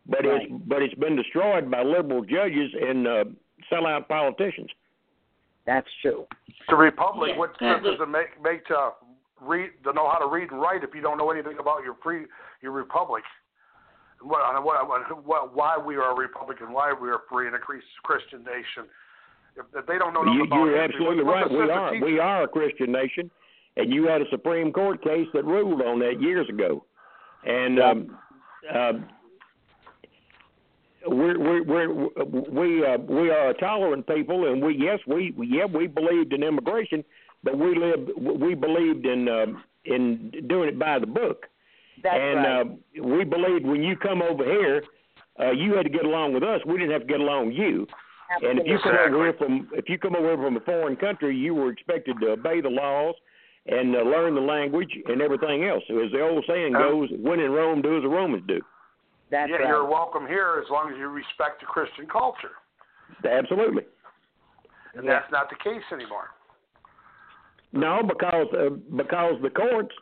but right. it's but it's been destroyed by liberal judges and uh, sellout politicians. That's true. The republic. Yeah. What sense does it make make to read to know how to read and write if you don't know anything about your pre your republic? What, what, what, why we are a Republican, why we are free and a Christian nation. If, if they don't know nothing you, about You're history, absolutely right. We are. Teaching? We are a Christian nation, and you had a Supreme Court case that ruled on that years ago. And um, uh, we're, we're, we're, we uh, we are a tolerant people, and we yes we yeah we believed in immigration, but we lived we believed in uh, in doing it by the book. That's and right. uh, we believed when you come over here, uh, you had to get along with us. We didn't have to get along with you. Absolutely. And if you come over here from if you come over from a foreign country, you were expected to obey the laws and uh, learn the language and everything else. So as the old saying goes, when in Rome, do as the Romans do. That's yeah, right. You're welcome here as long as you respect the Christian culture. Absolutely. And yeah. that's not the case anymore. No, because uh, because the courts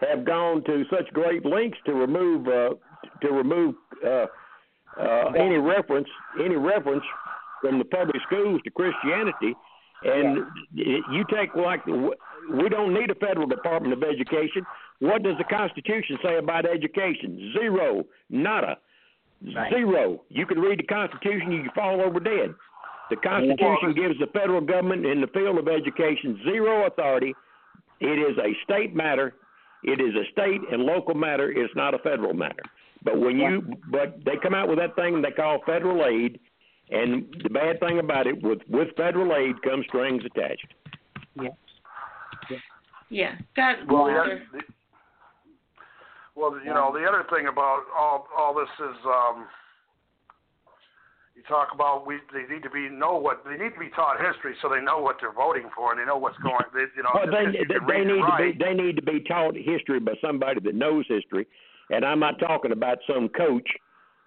have gone to such great lengths to remove uh, to remove uh, uh, any reference any reference from the public schools to Christianity. And yeah. you take like we don't need a federal Department of Education. What does the Constitution say about education? Zero, nada, right. zero. You can read the Constitution, you can fall over dead. The Constitution gives the federal government in the field of education zero authority. It is a state matter. It is a state and local matter. It's not a federal matter. But when you but they come out with that thing they call federal aid, and the bad thing about it, with with federal aid comes strings attached. Yeah. Yeah. yeah. That, well, that, the, well, you know, the other thing about all all this is. Um, You talk about we they need to be know what they need to be taught history so they know what they're voting for and they know what's going. They, you know, well, they, they, they need right. to be they need to be taught history by somebody that knows history, and I'm not talking about some coach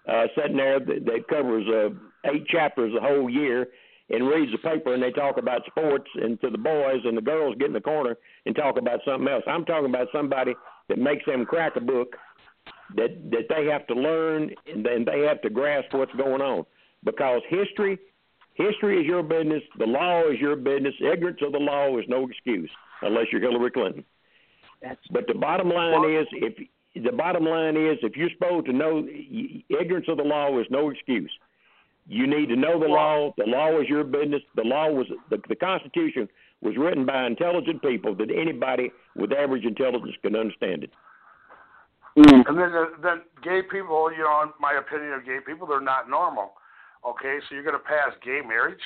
uh, sitting there that, that covers uh, eight chapters the whole year and reads the paper and they talk about sports and to the boys and the girls get in the corner and talk about something else. I'm talking about somebody that makes them crack a book that that they have to learn and then they have to grasp what's going on. Because history, history is your business. The law is your business. Ignorance of the law is no excuse, unless you're Hillary Clinton. That's but the bottom line well, is, if the bottom line is, if you're supposed to know, ignorance of the law is no excuse. You need to know the law. The law is your business. The law was the, the Constitution was written by intelligent people that anybody with average intelligence can understand it. Mm. And then, then gay people, you know, in my opinion of gay people, they're not normal. Okay, so you're going to pass gay marriage?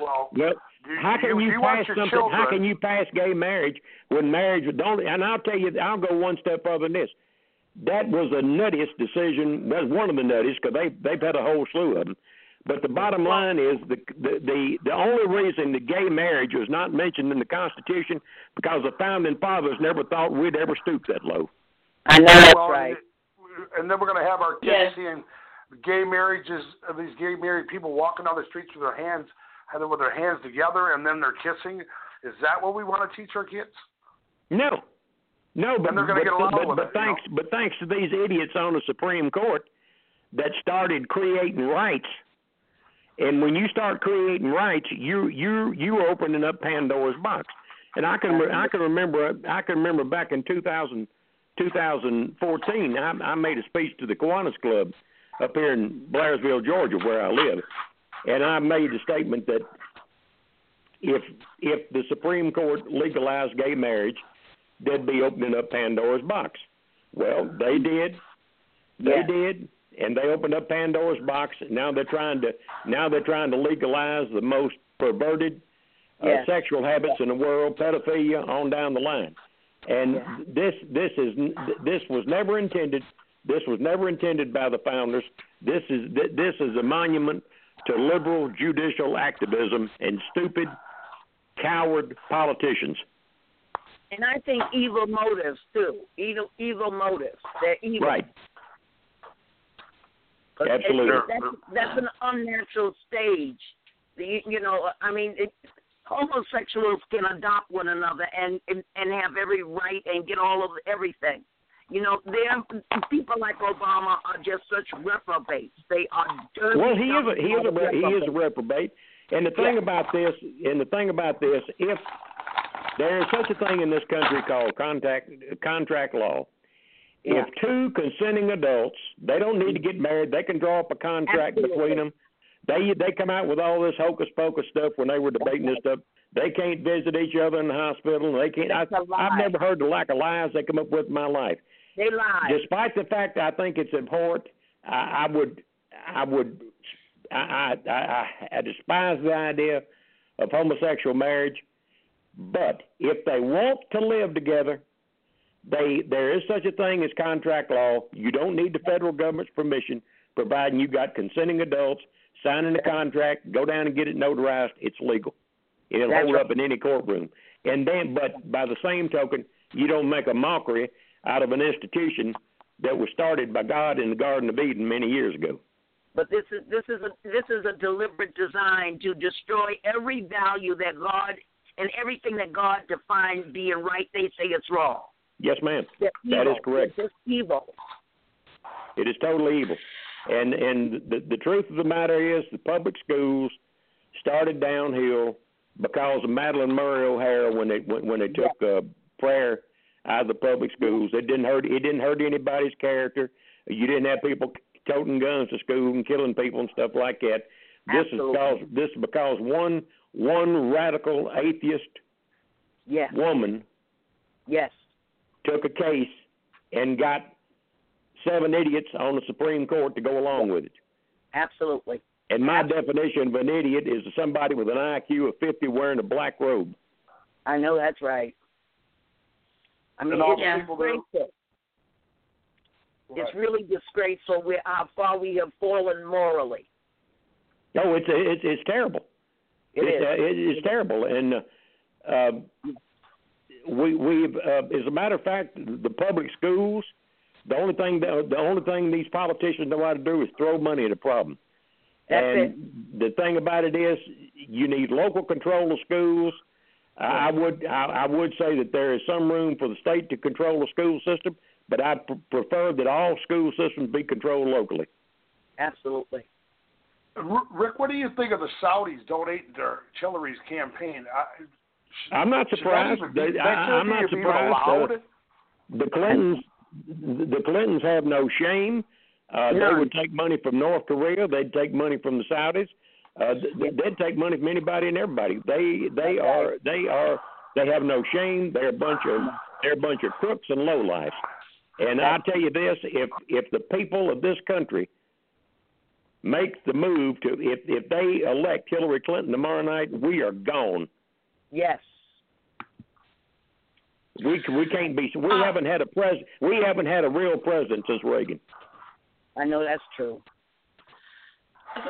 Well, yep. you, how can you, you, you pass something? Children, how can you pass gay marriage when marriage don't? And I'll tell you, I'll go one step further than this. That was the nuttiest decision. That's one of the nuttiest because they they've had a whole slew of them. But the bottom line is the the the, the only reason that gay marriage was not mentioned in the Constitution because the founding fathers never thought we'd ever stoop that low. I know that's well, right. And then we're going to have our kids yes. seeing. Gay marriages, these gay married people walking down the streets with their hands, with their hands together, and then they're kissing. Is that what we want to teach our kids? No, no, but they're going to get along but, with but it, thanks, you know? But thanks to these idiots on the Supreme Court that started creating rights, and when you start creating rights, you you you opening up Pandora's box. And I can I can remember I can remember back in two thousand, twenty fourteen, I, I made a speech to the Kiwanis Club up here in Blairsville, Georgia, where I live, and I made the statement that if if the Supreme Court legalized gay marriage, they'd be opening up Pandora's box. Well, they did, they yeah. did, and they opened up Pandora's box. And now they're trying to now they're trying to legalize the most perverted uh, yeah. sexual habits yeah. in the world, pedophilia, on down the line. And yeah. this this is this was never intended. This was never intended by the founders. This is this is a monument to liberal judicial activism and stupid, coward politicians. And I think evil motives too. Evil, evil motives. They're evil. Right. Absolutely. It, that's, that's an unnatural stage. You, you know, I mean, it, homosexuals can adopt one another and, and and have every right and get all of everything. You know, people like Obama are just such reprobates. They are dirty. Well, he is a, he is a he is a reprobate. And the thing yeah. about this, and the thing about this, if there is such a thing in this country called contact, contract law, yeah. if two consenting adults, they don't need to get married. They can draw up a contract Absolutely. between them. They they come out with all this hocus pocus stuff when they were debating this stuff. They can't visit each other in the hospital. They can't. I, I've never heard the lack of lies they come up with in my life. They lied. Despite the fact that I think it's abhorrent, I, I would, I would, I, I, I, I despise the idea of homosexual marriage. But if they want to live together, they there is such a thing as contract law. You don't need the federal government's permission, providing you got consenting adults signing a contract. Go down and get it notarized. It's legal. It'll That's hold right. up in any courtroom. And then, but by the same token, you don't make a mockery out of an institution that was started by God in the Garden of Eden many years ago. But this is this is a this is a deliberate design to destroy every value that God and everything that God defines being right. They say it's wrong. Yes, ma'am. That is correct. It's evil. It is totally evil. And and the the truth of the matter is, the public schools started downhill because of Madeline Murray O'Hara when they when, when they took yeah. uh, prayer out of the public schools. It didn't hurt. It didn't hurt anybody's character. You didn't have people toting guns to school and killing people and stuff like that. This Absolutely. is because this is because one one radical atheist yeah. woman yes took a case and got seven idiots on the Supreme Court to go along with it. Absolutely. And my Absolutely. definition of an idiot is somebody with an I Q of fifty wearing a black robe. I know that's right. I mean, it's yeah. disgraceful. Right. It's really disgraceful where how far we have fallen morally. No, it's it's, it's terrible. It it's, is. Uh, it, it's terrible, and uh, uh, we we've uh, as a matter of fact, the public schools. The only thing that, the only thing these politicians know how to do is throw money at a problem. That's and it. The thing about it is, you need local control of schools. Yeah. I would I, I would say that there is some room for the state to control the school system, but I pr- prefer that all school systems be controlled locally. Absolutely. Rick, what do you think of the Saudis donating to Hillary's campaign? I, should, I'm not surprised. They, I, I'm not surprised. Uh, the Clintons. The Clintons have no shame. Uh, they would take money from North Korea. They'd take money from the Saudis. Uh, they'd take money from anybody and everybody. They they are they are they have no shame. They're a bunch of they're a bunch of crooks and lowlifes. And I tell you this: if if the people of this country make the move to if if they elect Hillary Clinton tomorrow night, we are gone. Yes. We we can't be. We uh, haven't had a pres. We haven't had a real president since Reagan. I know that's true.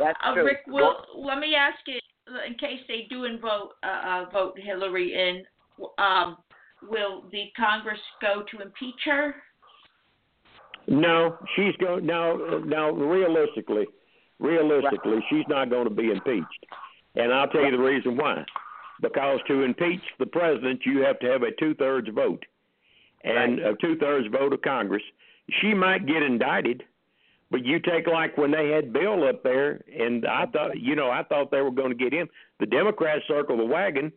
That's uh, true. Rick, will, let me ask you, in case they do vote uh, vote Hillary in, um, will the Congress go to impeach her? No, she's going. No, no. Realistically, realistically, right. she's not going to be impeached, and I'll tell you the reason why. Because to impeach the president, you have to have a two-thirds vote, and right. a two-thirds vote of Congress. She might get indicted, but you take like when they had Bill up there, and I thought, you know, I thought they were going to get him. The Democrats circled the wagon,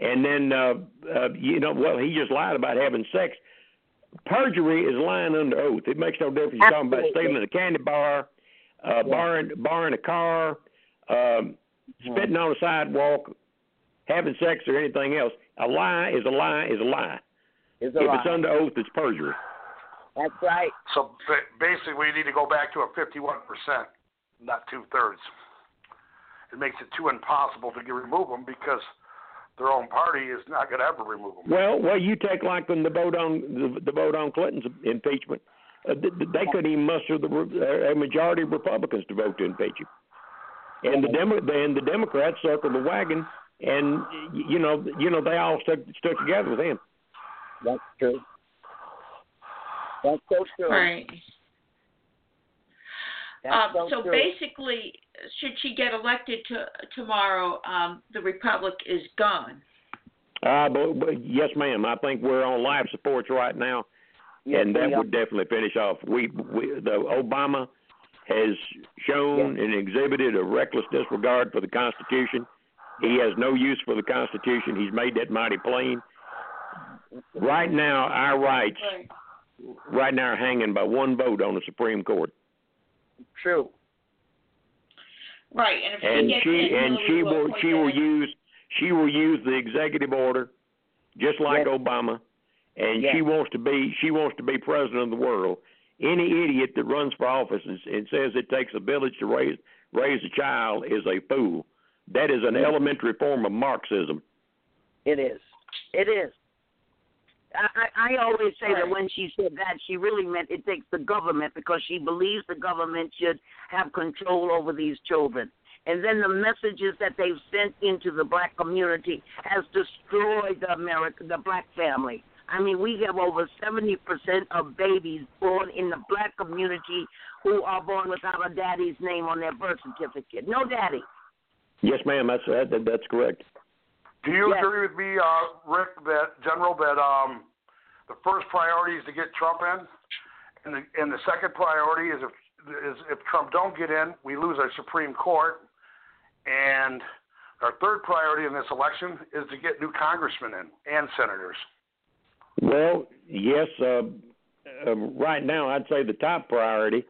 and then, uh, uh, you know, well, he just lied about having sex. Perjury is lying under oath. It makes no difference. You're talking about stealing a candy bar, uh, yeah. borrowing, borrowing a car, um, yeah. spitting on a sidewalk, having sex or anything else. A lie is a lie is a lie. It's a if lie. It's under oath, it's perjury. That's right. So basically we need to go back to a fifty-one percent, not two-thirds. It makes it too impossible to remove them because their own party is not going to ever remove them. Well, well, you take like them, the vote on, the, the vote on Clinton's impeachment. Uh, they, they couldn't even muster the, a majority of Republicans to vote to impeach him. And the, Demo- and the Democrats circled the wagon. And you know, you know, they all stuck stuck together with him. That's true. That's so true. Right. That's um, so, so true. Basically, should she get elected to, tomorrow, um, the republic is gone. Uh, but, but yes, ma'am. I think we're on life support right now, yes, and that would are. definitely finish off. We, we the Obama has shown yes. and exhibited a reckless disregard for the Constitution. He has no use for the Constitution. He's made that mighty plain. Right now, our rights, right now, are hanging by one vote on the Supreme Court. True. Right, and if and she, gets she and she will she will use she will use the executive order, just like yes. Obama, and yeah. she wants to be she wants to be president of the world. Any idiot that runs for office and, and says it takes a village to raise raise a child is a fool. That is an elementary form of Marxism. It is. It is. I, I always say that when she said that, she really meant it takes the government, because she believes the government should have control over these children. And then the messages that they've sent into the black community has destroyed the America, the black family. I mean, we have over seventy percent of babies born in the black community who are born without a daddy's name on their birth certificate. No daddy. Yes, ma'am. That's that, that's correct. Do you yes. agree with me, uh, Rick, that General, that um, the first priority is to get Trump in, and the, and the second priority is if, is if Trump don't get in, we lose our Supreme Court, and our third priority in this election is to get new congressmen in and senators? Well, yes. Uh, uh, right now, I'd say the top priority is,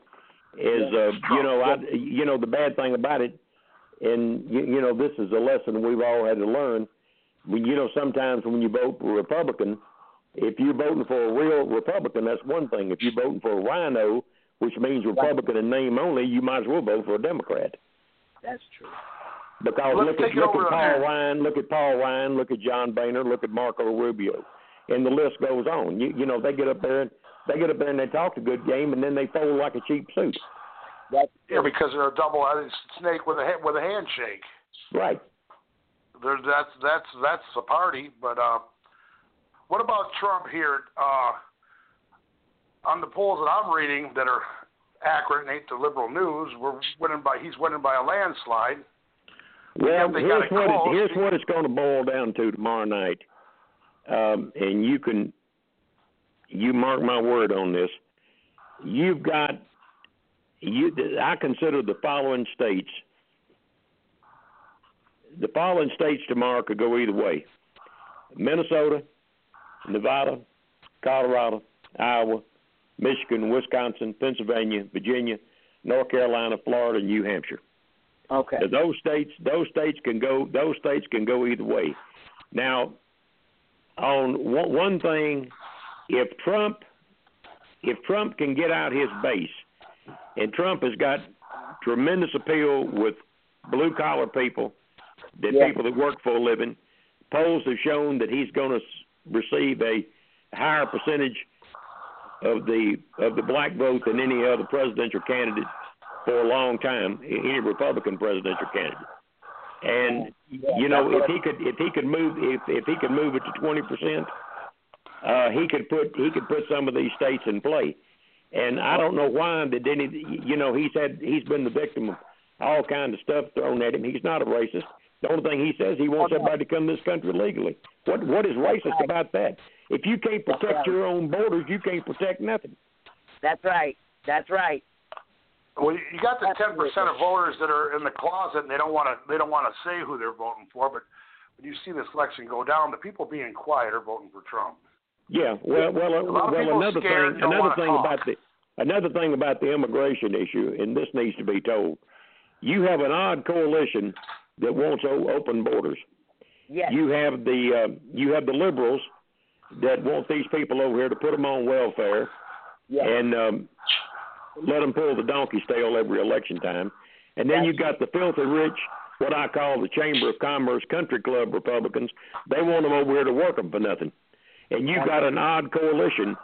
uh, you know, I, you know, the bad thing about it, and you, you know, this is a lesson we've all had to learn. When, you know, sometimes when you vote for a Republican, if you're voting for a real Republican, that's one thing. If you're voting for a rhino, which means Republican in name only, you might as well vote for a Democrat. That's true. Because look at, look at Paul Ryan, look at Paul Ryan, look at John Boehner, look at Marco Rubio, and the list goes on. You, you know, they get up there and they get up there and they talk a good game, and then they fold like a cheap suit. That's yeah, because they're a double-headed snake with a with a handshake. Right. There's, that's that's that's the party. But uh, what about Trump here? Uh, on the polls that I'm reading that are accurate and ain't the liberal news, we're winning by he's winning by a landslide. Well, here's what, it, here's what it's going to boil down to tomorrow night, um, and you can you mark my word on this. You've got. You, I consider the following states. The following states tomorrow could go either way: Minnesota, Nevada, Colorado, Iowa, Michigan, Wisconsin, Pennsylvania, Virginia, North Carolina, Florida, and New Hampshire. Okay. So those states, those states can go. Those states can go either way. Now, on one, one thing, if Trump, if Trump can get out his base. And Trump has got tremendous appeal with blue-collar people, the yeah. people that work for a living. Polls have shown that he's going to receive a higher percentage of the of the black vote than any other presidential candidate for a long time, any Republican presidential candidate. And yeah, you know, if he could if he could move if, if he could move it to twenty percent, uh, he could put he could put some of these states in play. And I don't know why that any, you know, he's had he's been the victim of all kinds of stuff thrown at him. He's not a racist. The only thing he says, he wants everybody to come to this country legally. What what is racist about that? If you can't protect your own borders, you can't protect nothing. That's right. That's right. Well, you got the ten percent of voters that are in the closet, and they don't want to they don't want to say who they're voting for. But when you see this election go down, the people being quiet are voting for Trump. Yeah, well, well, well. Another thing, another thing about the another thing about the immigration issue, and this needs to be told. You have an odd coalition that wants open borders. Yes. You have the uh, you have the liberals that want these people over here to put them on welfare, yes. and um, let them pull the donkey's tail every election time. And then you've got the filthy rich, what I call the Chamber of Commerce Country Club Republicans. They want them over here to work them for nothing. And you've got an odd coalition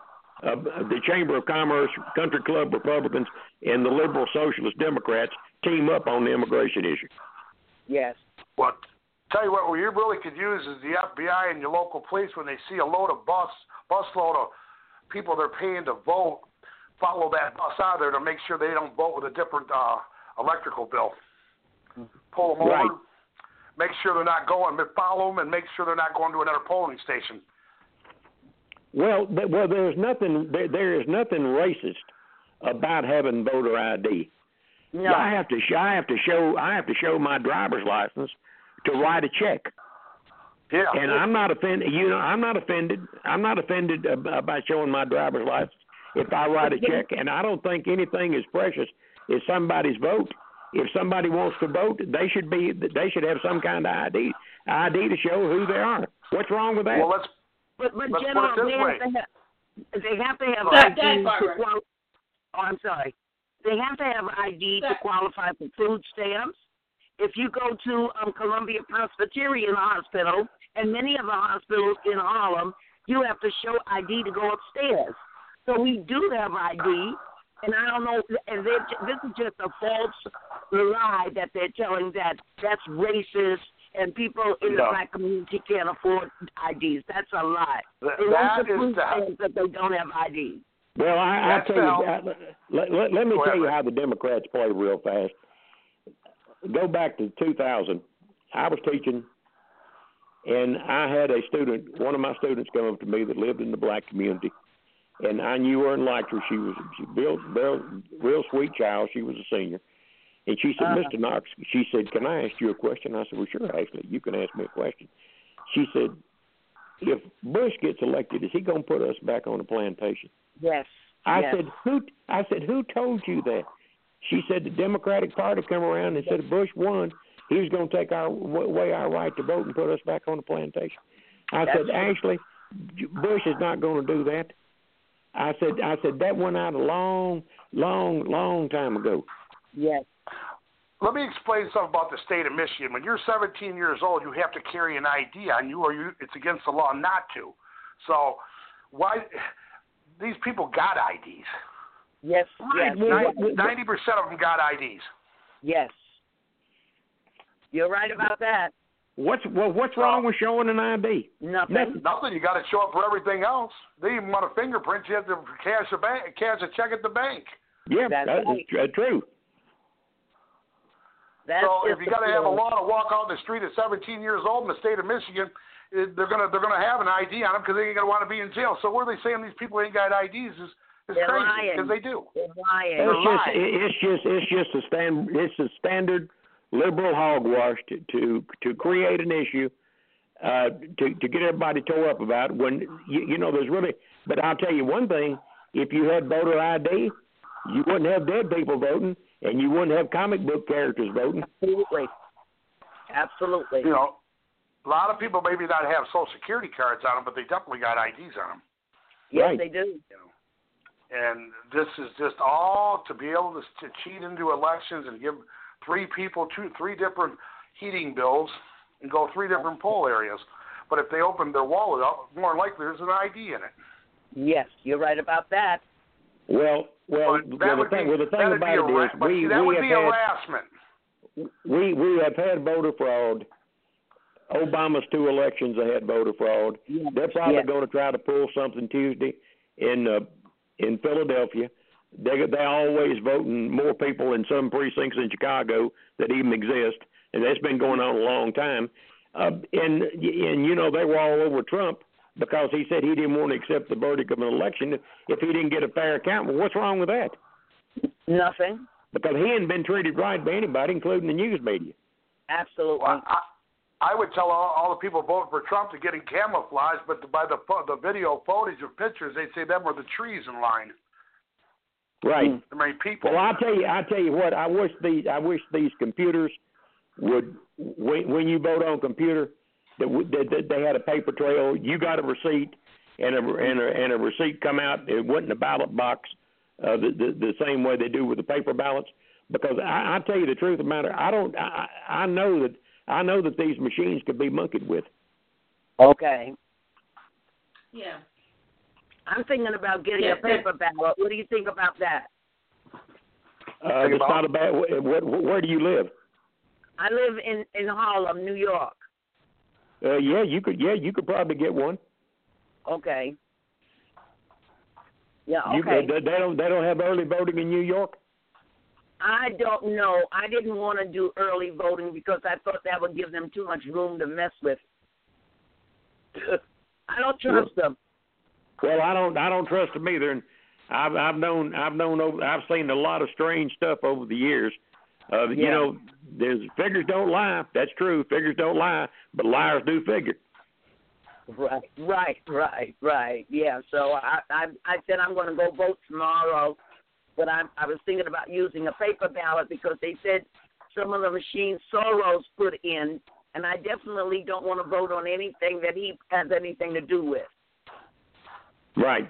of the Chamber of Commerce, Country Club Republicans, and the liberal socialist Democrats team up on the immigration issue. Yes. Well, tell you what, what you really could use is the F B I and your local police when they see a load of bus, busload of people they're paying to vote, follow that bus out of there to make sure they don't vote with a different uh, electrical bill. Pull them right. over, make sure they're not going, follow them, and make sure they're not going to another polling station. Well, well, there's nothing. There, there is nothing racist about having voter I D. No. I have to. I have to show. I have to show my driver's license to write a check. Yeah. And I'm not offended. You know, I'm not offended. I'm not offended about showing my driver's license if I write a check. And I don't think anything as precious as somebody's vote. If somebody wants to vote, they should be. They should have some kind of I D. I D to show who they are. What's wrong with that? Well, let's. But, but let's General, put it this they, way. Have, they have to have that, I D. That, to quali- oh, I'm sorry. They have to have I D that. to qualify for food stamps. If you go to um, Columbia Presbyterian Hospital and many of the hospitals in Harlem, you have to show I D to go upstairs. So we do have I D, and I don't know, and this is just a false lie that they're telling that that's racist and people in no. the black community can't afford I Ds. That's a lie. Th- that is the that they don't have I D. Well, I, I tell you, I, let, let, let me Whatever. tell you how the Democrats play real fast. Go back to two thousand. I was teaching, and I had a student, one of my students come up to me that lived in the black community, and I knew her and liked her. She was she built, built, real sweet child. She was a senior. And she said, uh-huh. Mister Knox, she said, can I ask you a question? I said, well, sure, Ashley, you can ask me a question. She said, if Bush gets elected, is he going to put us back on the plantation? Yes. I yes. said, who? I said, who told you that? She said the Democratic Party come around and said Bush won. He was going to take our, away our right to vote and put us back on the plantation. I That's said, right. Ashley, Bush is not going to do that. I said, I said that went out a long, long, long time ago. Yes. Let me explain something about the state of Michigan. When you're seventeen years old, you have to carry an I D on you, or you, it's against the law not to. So why these people got I Ds? Yes, right. yes. ninety percent of them got I Ds. Yes, you're right about that. What's well, what's wrong with showing an I D? Nothing. Nothing. Nothing. You got to show up for everything else. They even want a fingerprint. You have to cash a bank, cash a check at the bank. Yeah, that's that right. is true. That's so if you got to have a law to walk out in the street at seventeen years old in the state of Michigan, they're gonna they're gonna have an I D on them because they ain't gonna want to be in jail. So what are they saying? These people ain't got I Ds is. It's They're crazy because they do. They're lying. They're lying. It's just, it's just, it's just a stand, it's a standard liberal hogwash to to, to create an issue, uh, to to get everybody tore up about when you, you know there's really. But I'll tell you one thing: if you had voter I D, you wouldn't have dead people voting, and you wouldn't have comic book characters voting. Absolutely, absolutely. You know, a lot of people maybe not have Social Security cards on them, but they definitely got I Ds on them. Yes, right. they do. You know. And this is just all to be able to, to cheat into elections and give three people two, three different heating bills and go three different poll areas. But if they open their wallet up, more likely there's an I D in it. Yes, you're right about that. Well, well, that well, the, thing, be, well the thing about it arra- is we, see, that we would be had, harassment. We, we have had voter fraud. Obama's two elections they had voter fraud. Yes. They're probably yes. going to try to pull something Tuesday in uh, – in Philadelphia. They they always voting more people in some precincts in Chicago that even exist, and that's been going on a long time. Uh, and and you know they were all over Trump because he said he didn't want to accept the verdict of an election if he didn't get a fair account. Well, what's wrong with that? Nothing. Because he hadn't been treated right by anybody, including the news media. Absolutely. Well, I, I would tell all, all the people voting for Trump to get in camouflage, but to, by the the video footage or pictures, they say them were the trees in line. Right. I mean, people. Well, I tell you, I tell you what. I wish these, I wish these computers would, when, when you vote on computer, that, that, that they had a paper trail. You got a receipt, and a and a, and a receipt come out. It wasn't a ballot box, uh, the, the the same way they do with the paper ballots. Because I, I tell you the truth of the matter, I don't. I, I know that. I know that these machines could be monkeyed with. Okay. Yeah. I'm thinking about getting yeah. a paper ballot. What do you think about that? Uh, it's not a bad. Where, where do you live? I live in, in Harlem, New York. Uh, yeah, you could. Yeah, you could probably get one. Okay. Yeah. Okay. You, they, they don't. They don't have early voting in New York. I don't know. I didn't want to do early voting because I thought that would give them too much room to mess with. I don't trust well, them. Well, I don't. I don't trust them either. And I've, I've known. I've known. Over, I've seen a lot of strange stuff over the years. Uh, yeah. You know, there's figures don't lie. That's true. Figures don't lie, but liars do figure. Right. Right. Right. Right. Yeah. So I. I, I said I'm going to go vote tomorrow. But I, I was thinking about using a paper ballot because they said some of the machines Soros put in, and I definitely don't want to vote on anything that he has anything to do with. Right.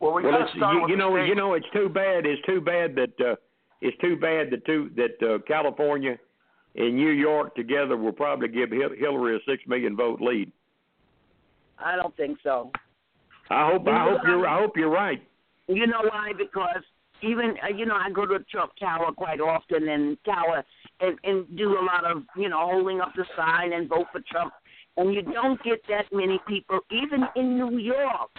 Well, we well, got to start you, with you know, you know, it's too bad. It's too bad that uh, it's too bad that two, that uh, California and New York together will probably give Hillary a six million vote lead. I don't think so. I hope. You I hope you're. I hope you're right. You know why? Because even uh, you know, I go to Trump Tower quite often, and Tower and, and do a lot of you know holding up the sign and vote for Trump, and you don't get that many people, even in New York.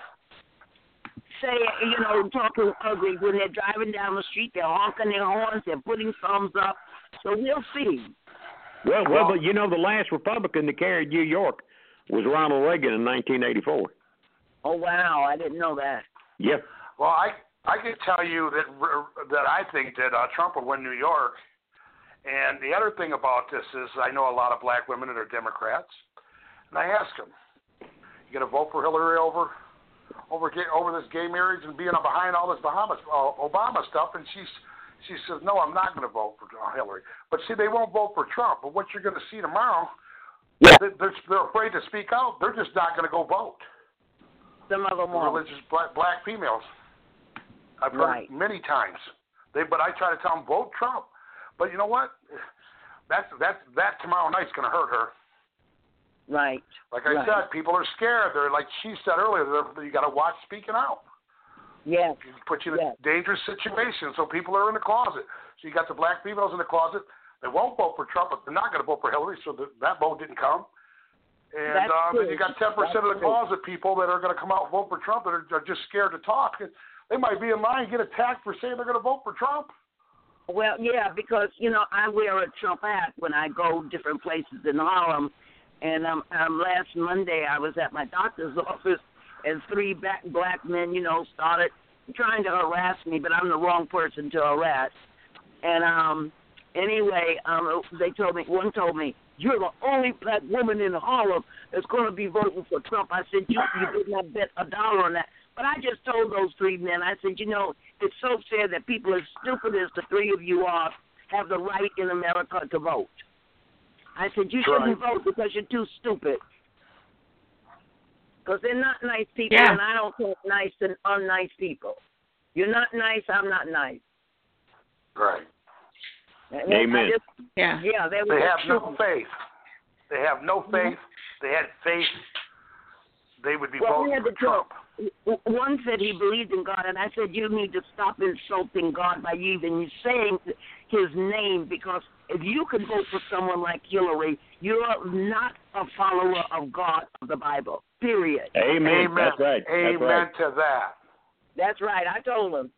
Say, you know, talking ugly when they're driving down the street, they're honking their horns, they're putting thumbs up. So we'll see. Well, well, but you know, the last Republican that carried New York was Ronald Reagan in nineteen eighty-four. Oh wow, I didn't know that. Yep. Well, I I can tell you that that I think that uh, Trump will win New York. And the other thing about this is, I know a lot of black women that are Democrats, and I ask them, "You gonna vote for Hillary over?" Over gay, over this gay marriage and being behind all this Bahamas, uh, Obama stuff, and she's she says, no, I'm not going to vote for Hillary. But see, they won't vote for Trump. But what you're going to see tomorrow, yeah. they're, they're afraid to speak out. They're just not going to go vote. Some of them won't. Religious black, black females. I've heard right. many times. They, but I try to tell them, vote Trump. But you know what? That's that's that tomorrow night's going to hurt her. Right. Like I right. said, people are scared. They're like she said earlier. You got to watch speaking out. Yes. You put you in yes. a dangerous situation. So people are in the closet. So you got the black females in the closet. They won't vote for Trump, but they're not going to vote for Hillary. So the, that vote didn't come. And uh, then you got ten percent That's of the true. closet people that are going to come out and vote for Trump that are, are just scared to talk. They might be in line and get attacked for saying they're going to vote for Trump. Well, yeah, because you know I wear a Trump hat when I go different places in Harlem. And um, um, last Monday, I was at my doctor's office, and three black, black men, you know, started trying to harass me, but I'm the wrong person to harass. And um, anyway, um, they told me, one told me, you're the only black woman in Harlem that's going to be voting for Trump. I said, you, you did not bet a dollar on that. But I just told those three men, I said, you know, it's so sad that people as stupid as the three of you are have the right in America to vote. I said, you shouldn't right. vote because you're too stupid. Because they're not nice people, yeah. and I don't think nice and unnice people. You're not nice, I'm not nice. Right. And Amen. Just, yeah. yeah they, they have no faith. They have no faith. Mm-hmm. They had faith they would be well, voting for Trump. Trump. One said he believed in God, and I said, you need to stop insulting God by even saying his name, because if you can vote for someone like Hillary, you're not a follower of God of the Bible, period. Amen. Amen. That's right. Amen That's right. to that. That's right. I told him.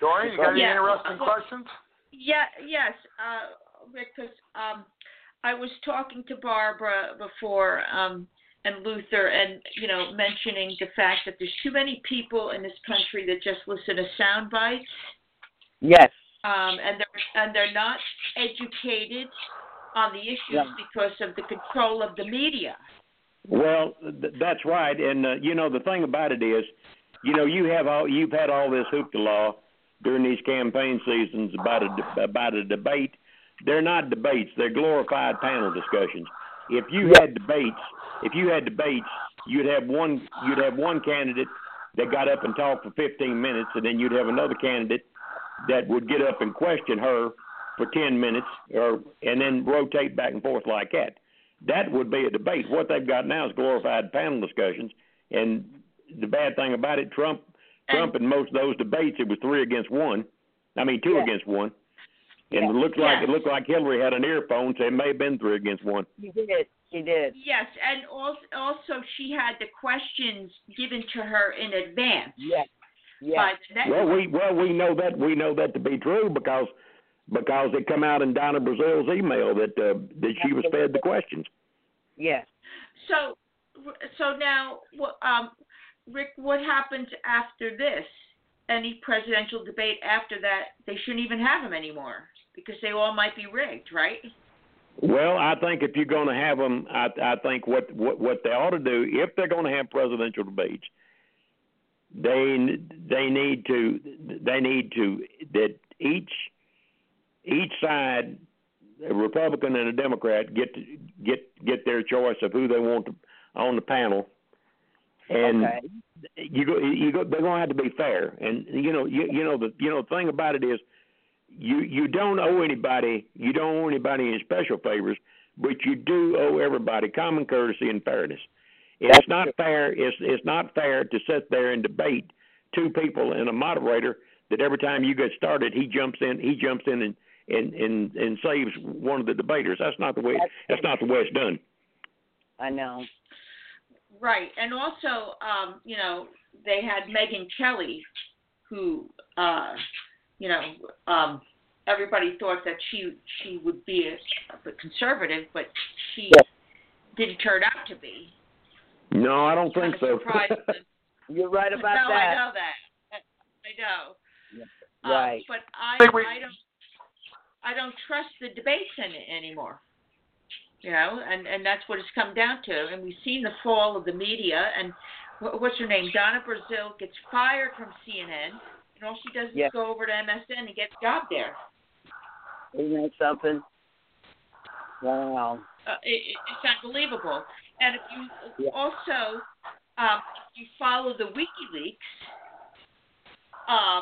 Doreen, you got any yeah. interesting questions? Yeah. Yes, uh, because um, I was talking to Barbara before um, and Luther and, you know, mentioning the fact that there's too many people in this country that just listen to sound bites. Yes. Um, and they're and they're not educated on the issues yeah. because of the control of the media. Well, th- that's right, and uh, you know the thing about it is, you know you have all you've had all this hoopla during these campaign seasons about a de- about a debate. They're not debates; they're glorified panel discussions. If you had debates, if you had debates, you'd have one you'd have one candidate that got up and talked for fifteen minutes, and then you'd have another candidate that would get up and question her for ten minutes or and then rotate back and forth like that. That would be a debate. What they've got now is glorified panel discussions, and the bad thing about it, Trump Trump, and, in most of those debates, it was three against one. I mean, two yeah. against one. And yeah. it, looked like, yeah. it looked like Hillary had an earphone, so it may have been three against one. She did. She did. Yes, and also she had the questions given to her in advance. Yes. Yeah. Well, we well we know that we know that to be true because because it come out in Donna Brazil's email that uh, that she was fed the questions. Yes. Yeah. So so now, um, Rick, what happens after this? Any presidential debate after that, they shouldn't even have them anymore because they all might be rigged, right? Well, I think if you're going to have them, I, I think what, what what they ought to do if they're going to have presidential debates. They they need to they need to that each each side, a Republican and a Democrat, get to, get get their choice of who they want to, on the panel And okay. you go, you go, they're going to have to be fair. And you know, you, you know the you know the thing about it is, you you don't owe anybody, you don't owe anybody any special favors, but you do owe everybody common courtesy and fairness. It's That's not true. fair. It's it's not fair to sit there and debate two people and a moderator that every time you get started, he jumps in, he jumps in and and and, and saves one of the debaters. That's not the way. That's, that's not the way it's done. I know. Right, and also, um, you know, they had Megyn Kelly, who, uh, you know, um, everybody thought that she she would be a, a conservative, but she yeah. didn't turn out to be. No, I don't think so. You're right about no, that. No, I know that. I know. Yeah. Um, right. But I, I don't I don't trust the debates in it anymore. You know, and, and that's what it's come down to. And we've seen the fall of the media. And wh- what's her name? Donna Brazile gets fired from C N N, and all she does yeah. is go over to M S N and get a job there. Isn't that something? Wow. Uh, it, it's unbelievable. And if you yeah. also, um, if you follow the WikiLeaks,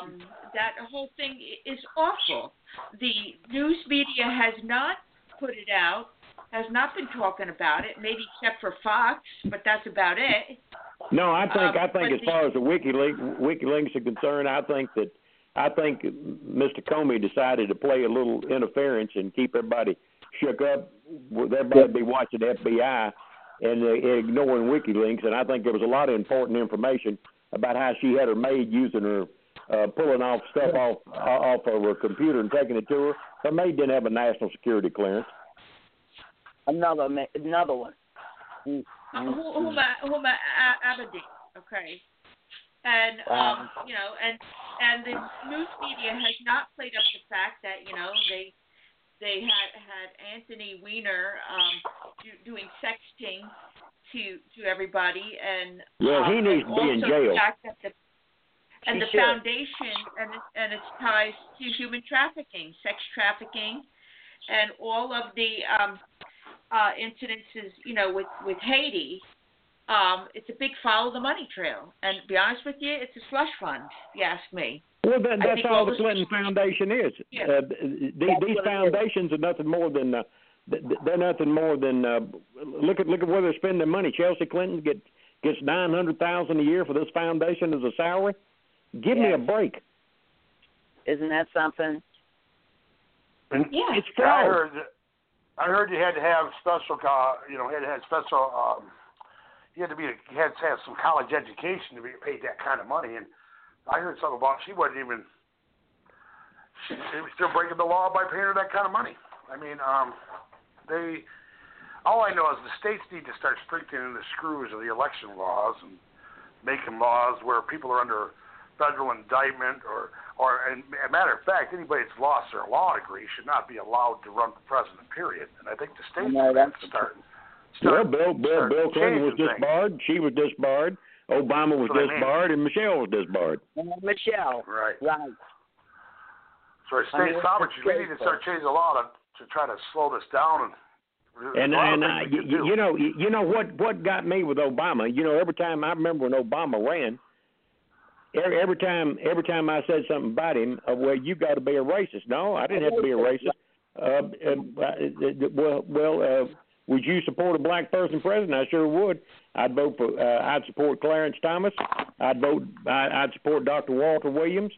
um, that whole thing is awful. The news media has not put it out. Has not been talking about it, maybe except for Fox, but that's about it. No, I think um, I think as the, far as the WikiLeaks WikiLeaks are concerned, I think that I think Mister Comey decided to play a little interference and keep everybody shook up. Everybody would be watching the F B I and uh, ignoring WikiLeaks, and I think there was a lot of important information about how she had her maid using her uh, pulling off stuff off uh, off of her computer and taking it to her. Her maid didn't have a national security clearance. Another another one. Mm, uh, mm, Huma, mm. Huma Abedin, okay. And, wow. um, you know, and and the news media has not played up the fact that, you know, they they had, had Anthony Weiner um, do, doing sexting to to everybody. And well, um, he needs to be in jail. The fact that the, and he the should. foundation and, and its ties to human trafficking, sex trafficking, and all of the... Um, Uh, incidences, you know, with, with Haiti, um, it's a big follow the money trail. And to be honest with you, it's a slush fund, if you ask me. Well, that, that's all the Clinton Foundation is. Yeah. Uh, these these foundations are nothing more than, uh, they're nothing more than, uh, look at look at where they're spending their money. Chelsea Clinton gets, gets nine hundred thousand dollars a year for this foundation as a salary. Give yeah. me a break. Isn't that something? And yeah. It's fraud. I heard you had to have special, uh, you know, had to have special. Um, you had to be, you had to have some college education to be paid that kind of money. And I heard something about she wasn't even. She, she was still breaking the law by paying her that kind of money. I mean, um, they. All I know is the states need to start strengthening the screws of the election laws and making laws where people are under federal indictment or. Or, and a matter of fact, anybody that's lost their law degree should not be allowed to run for president, period. And I think the states are starting. Well, Bill, Bill, Bill Clinton was disbarred. She was disbarred. Obama was disbarred. And Michelle was disbarred. And Michelle. Right. Right. So our state sovereignty, we need to start changing the law to, to try to slow this down. And, and, and I, you, you know, you know what, what got me with Obama, you know, every time I remember when Obama ran, Every, every time, every time I said something about him, uh, well, you got to be a racist. No, I didn't have to be a racist. Uh, uh, well, well, uh, would you support a black person president? I sure would. I'd vote for. Uh, I'd support Clarence Thomas. I'd vote. I, I'd support Doctor Walter Williams.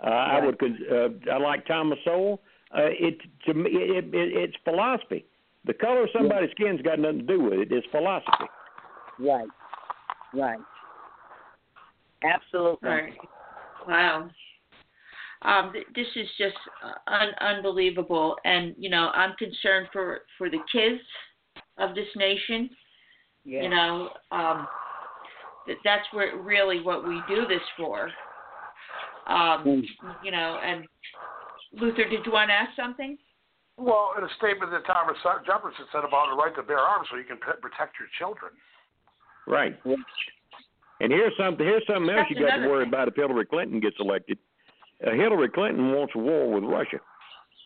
Uh, right. I would. Uh, I like Thomas Sowell. Uh, it to me, it, it, it's philosophy. The color of somebody's yeah. skin's got nothing to do with it. It's philosophy. Right. Right. Absolutely. Right. Wow. Um, th- this is just un- unbelievable. And, you know, I'm concerned for, for the kids of this nation. Yeah. You know, um, th- that's where, really what we do this for. Um, mm. You know, and Luther, did you want to ask something? Well, in a statement that Thomas Jefferson said about the right to bear arms so you can p- protect your children. Right. Yeah. And here's something. Here's something else you got to worry about if Hillary Clinton gets elected. Uh, Hillary Clinton wants a war with Russia.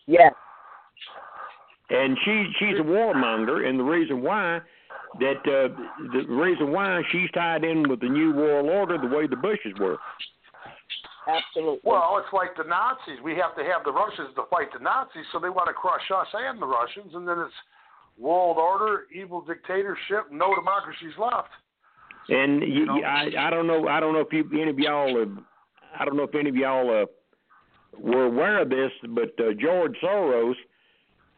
Yes. And she she's a warmonger, and the reason why that uh, the reason why she's tied in with the New World Order the way the Bushes were. Absolutely. Well, it's like the Nazis. We have to have the Russians to fight the Nazis, so they want to crush us and the Russians, and then it's world order, evil dictatorship, no democracy's left. And you, you know? I, I don't know. I don't know if you, any of y'all. Have, I don't know if any of y'all uh, were aware of this, but uh, George Soros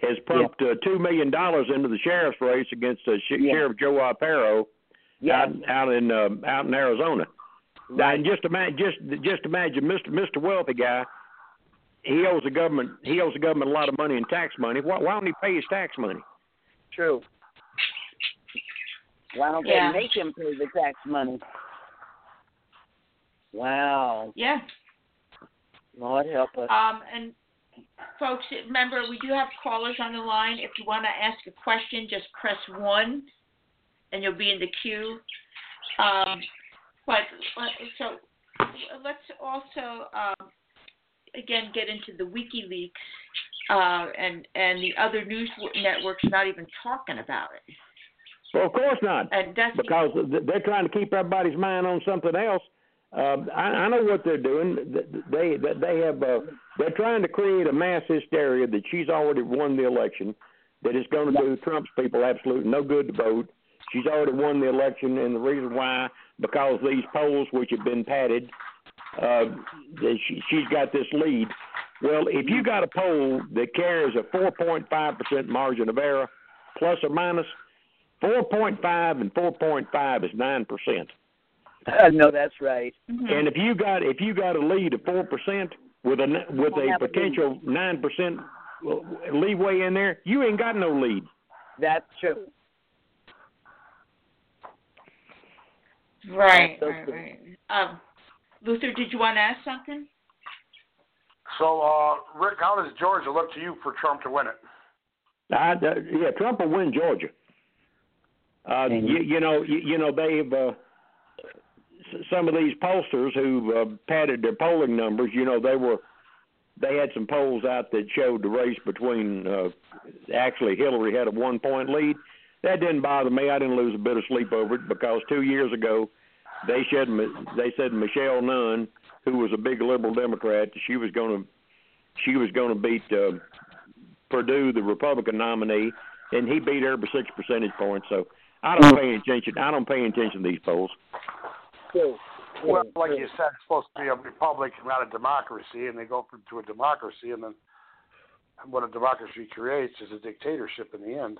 has pumped yeah. uh, two million dollars into the sheriff's race against uh, Sh- yeah. Sheriff Joe Aparo yeah. out, out in uh, out in Arizona. Now, just imagine, just just imagine, Mister Mister Wealthy guy. He owes the government. He owes the government a lot of money in tax money. Why, why don't he pay his tax money? True. Why don't yeah. they make him pay the tax money? Wow. Yeah. Lord help us. Um, and folks, remember we do have callers on the line. If you want to ask a question, just press one, and you'll be in the queue. Um. But so let's also um, again get into the WikiLeaks uh, and and the other news networks not even talking about it. Well, of course not, and that's because they're trying to keep everybody's mind on something else. Uh, I, I know what they're doing. They they, they have uh, they're trying to create a mass hysteria that she's already won the election, that is going to do Trump's people absolutely no good to vote. She's already won the election, and the reason why, because these polls, which have been padded, uh, she, she's got this lead. Well, if you got a poll that carries a four point five percent margin of error, plus or minus, four point five and four point five is nine percent. Uh, no, that's right. Mm-hmm. And if you got if you got a lead of four percent with a with a potential nine percent leeway in there, you ain't got no lead. That's true. Right, right, right. Um, Luther, did you want to ask something? So, uh, Rick, how does Georgia look to you for Trump to win it? I, uh, yeah, Trump will win Georgia. Uh, you, you know, you, you know, they've uh, some of these pollsters who uh, padded their polling numbers. You know, they were they had some polls out that showed the race between. Uh, actually, Hillary had a one-point lead. That didn't bother me. I didn't lose a bit of sleep over it because two years ago, they said they said Michelle Nunn, who was a big liberal Democrat, she was going to she was going to beat uh, Perdue, the Republican nominee, and he beat her by six percentage points. So I don't pay attention. I don't pay attention to these polls. Well, like you said, it's supposed to be a republic, not a democracy, and they go to a democracy, and then what a democracy creates is a dictatorship in the end.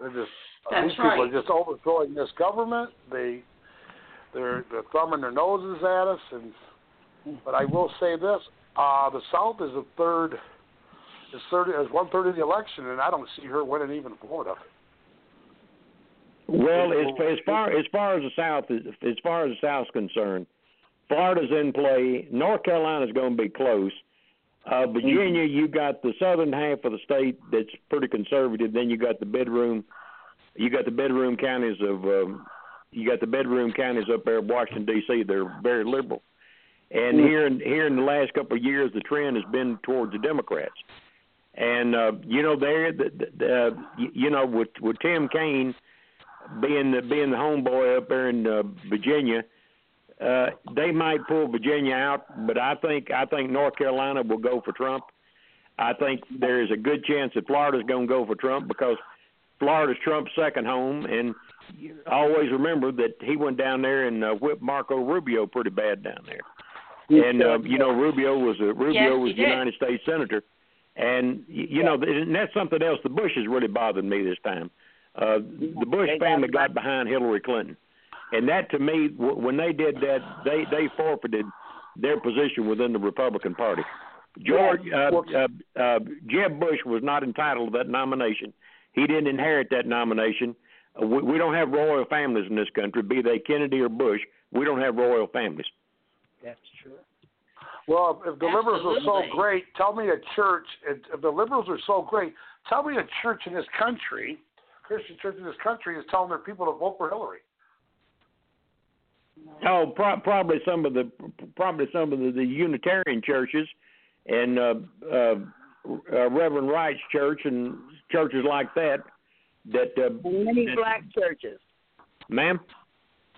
They're just, That's these right. people are just overthrowing this government. They, they're, they're thumbing their noses at us. And but I will say this: uh, the South is a third, is third, is one third of the election, and I don't see her winning even Florida. Well, as, as far as far as the South, as far as the South's concerned, Florida's in play. North Carolina's going to be close. Uh, Virginia, you got the southern half of the state that's pretty conservative. Then you got the bedroom, you got the bedroom counties of, um, you got the bedroom counties up there in Washington D C. They're very liberal, and here in here in the last couple of years, the trend has been towards the Democrats. And uh, you know there, the, the, the, you know with with Tim Kaine being the being the homeboy up there in uh, Virginia. Uh, they might pull Virginia out, but I think I think North Carolina will go for Trump. I think there is a good chance that Florida's going to go for Trump because Florida's Trump's second home, and always remember that he went down there and uh, whipped Marco Rubio pretty bad down there. And uh, you know Rubio was a Rubio yes, was a United States senator, and you know and that's something else. The Bushes really bothered me this time. Uh, the Bush family got behind Hillary Clinton. And that, to me, when they did that, they, they forfeited their position within the Republican Party. George uh, uh, uh, Jeb Bush was not entitled to that nomination. He didn't inherit that nomination. We, we don't have royal families in this country, be they Kennedy or Bush. We don't have royal families. That's true. Well, if the Absolutely. liberals are so great, tell me a church. If the liberals are so great, tell me a church in this country, Christian church in this country, is telling their people to vote for Hillary. Oh, pro- probably some of the probably some of the, the Unitarian churches and uh, uh, uh, Reverend Wright's church and churches like that. that uh, many that, black churches, ma'am.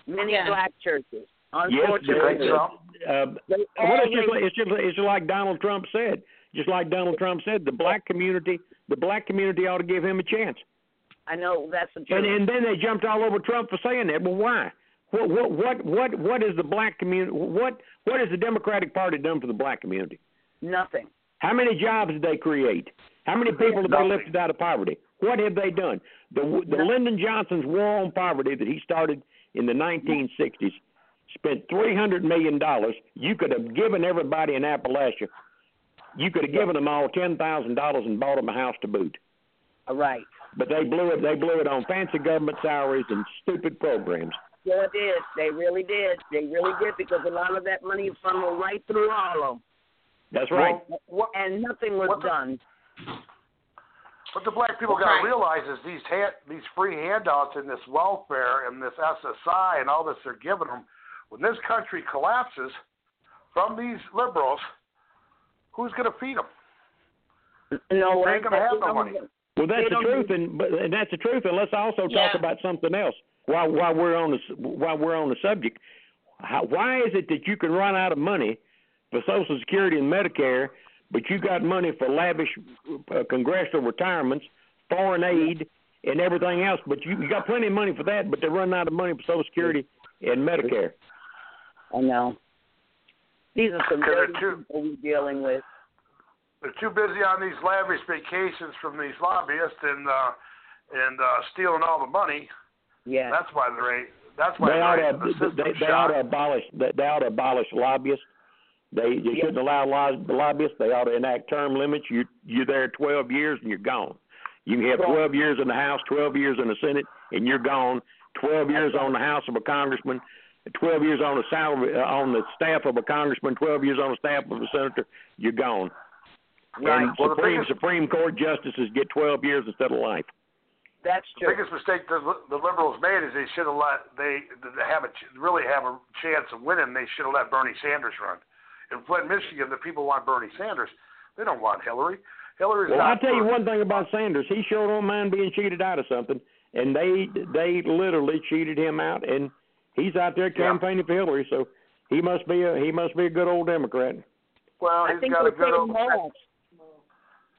Many yeah. black churches. Unfortunately, yes, so. uh, well, it's, just like, it's, just, it's just like Donald Trump said. Just like Donald Trump said, the black community, the black community ought to give him a chance. I know that's the truth. And, and then they jumped all over Trump for saying that. Well, why? What what what what, what is the black community? What what has the Democratic Party done for the black community? Nothing. How many jobs did they create? How many people have they lifted out of poverty? What have they done? The the Lyndon Johnson's war on poverty that he started in the nineteen sixties spent three hundred million dollars. You could have given everybody in Appalachia, you could have given them all ten thousand dollars and bought them a house to boot. All right. But they blew it. They blew it on fancy government salaries and stupid programs. Yeah, it did. They really did. They really did because a lot of that money funneled right through Harlem. That's right. Well, and nothing was what the, done. What the black people got to realize is these hand, these free handouts and this welfare and this S S I and all this they're giving them. When this country collapses from these liberals, who's going to feed them? No, they ain't going to have no money. Well, that's the truth, and and that's the truth. And let's also talk yeah. about something else while while we're on the while we're on the subject. How, why is it that you can run out of money for Social Security and Medicare, but you got money for lavish uh, congressional retirements, foreign aid, and everything else? But you, you got plenty of money for that, but they're running out of money for Social Security and Medicare. I know. These are some dirty people we're dealing with. They're too busy on these lavish vacations from these lobbyists and uh, and uh, stealing all the money. Yeah, that's why they're that's why they ought to they, they ought to abolish they, they ought to abolish lobbyists. They they yeah. shouldn't allow lobbyists. They ought to enact term limits. You you're there twelve years and you're gone. You can have twelve years in the House, twelve years in the Senate, and you're gone. Twelve years on the House of a congressman. twelve years on the salary, uh, on the staff of a congressman, twelve years on the staff of a senator, you're gone. Right. And well, Supreme, biggest, Supreme Court justices get twelve years instead of life. That's true. The biggest mistake the, the liberals made is they should have let they, they have a, really have a chance of winning. They should have let Bernie Sanders run. In Flint, Michigan, the people want Bernie Sanders. They don't want Hillary. Hillary's well, not I'll tell Bernie. you one thing about Sanders. He sure don't mind being cheated out of something, and they they literally cheated him out and. He's out there campaigning yeah. for Hillary, so he must be a he must be a good old Democrat. Well, he's I think got a good old.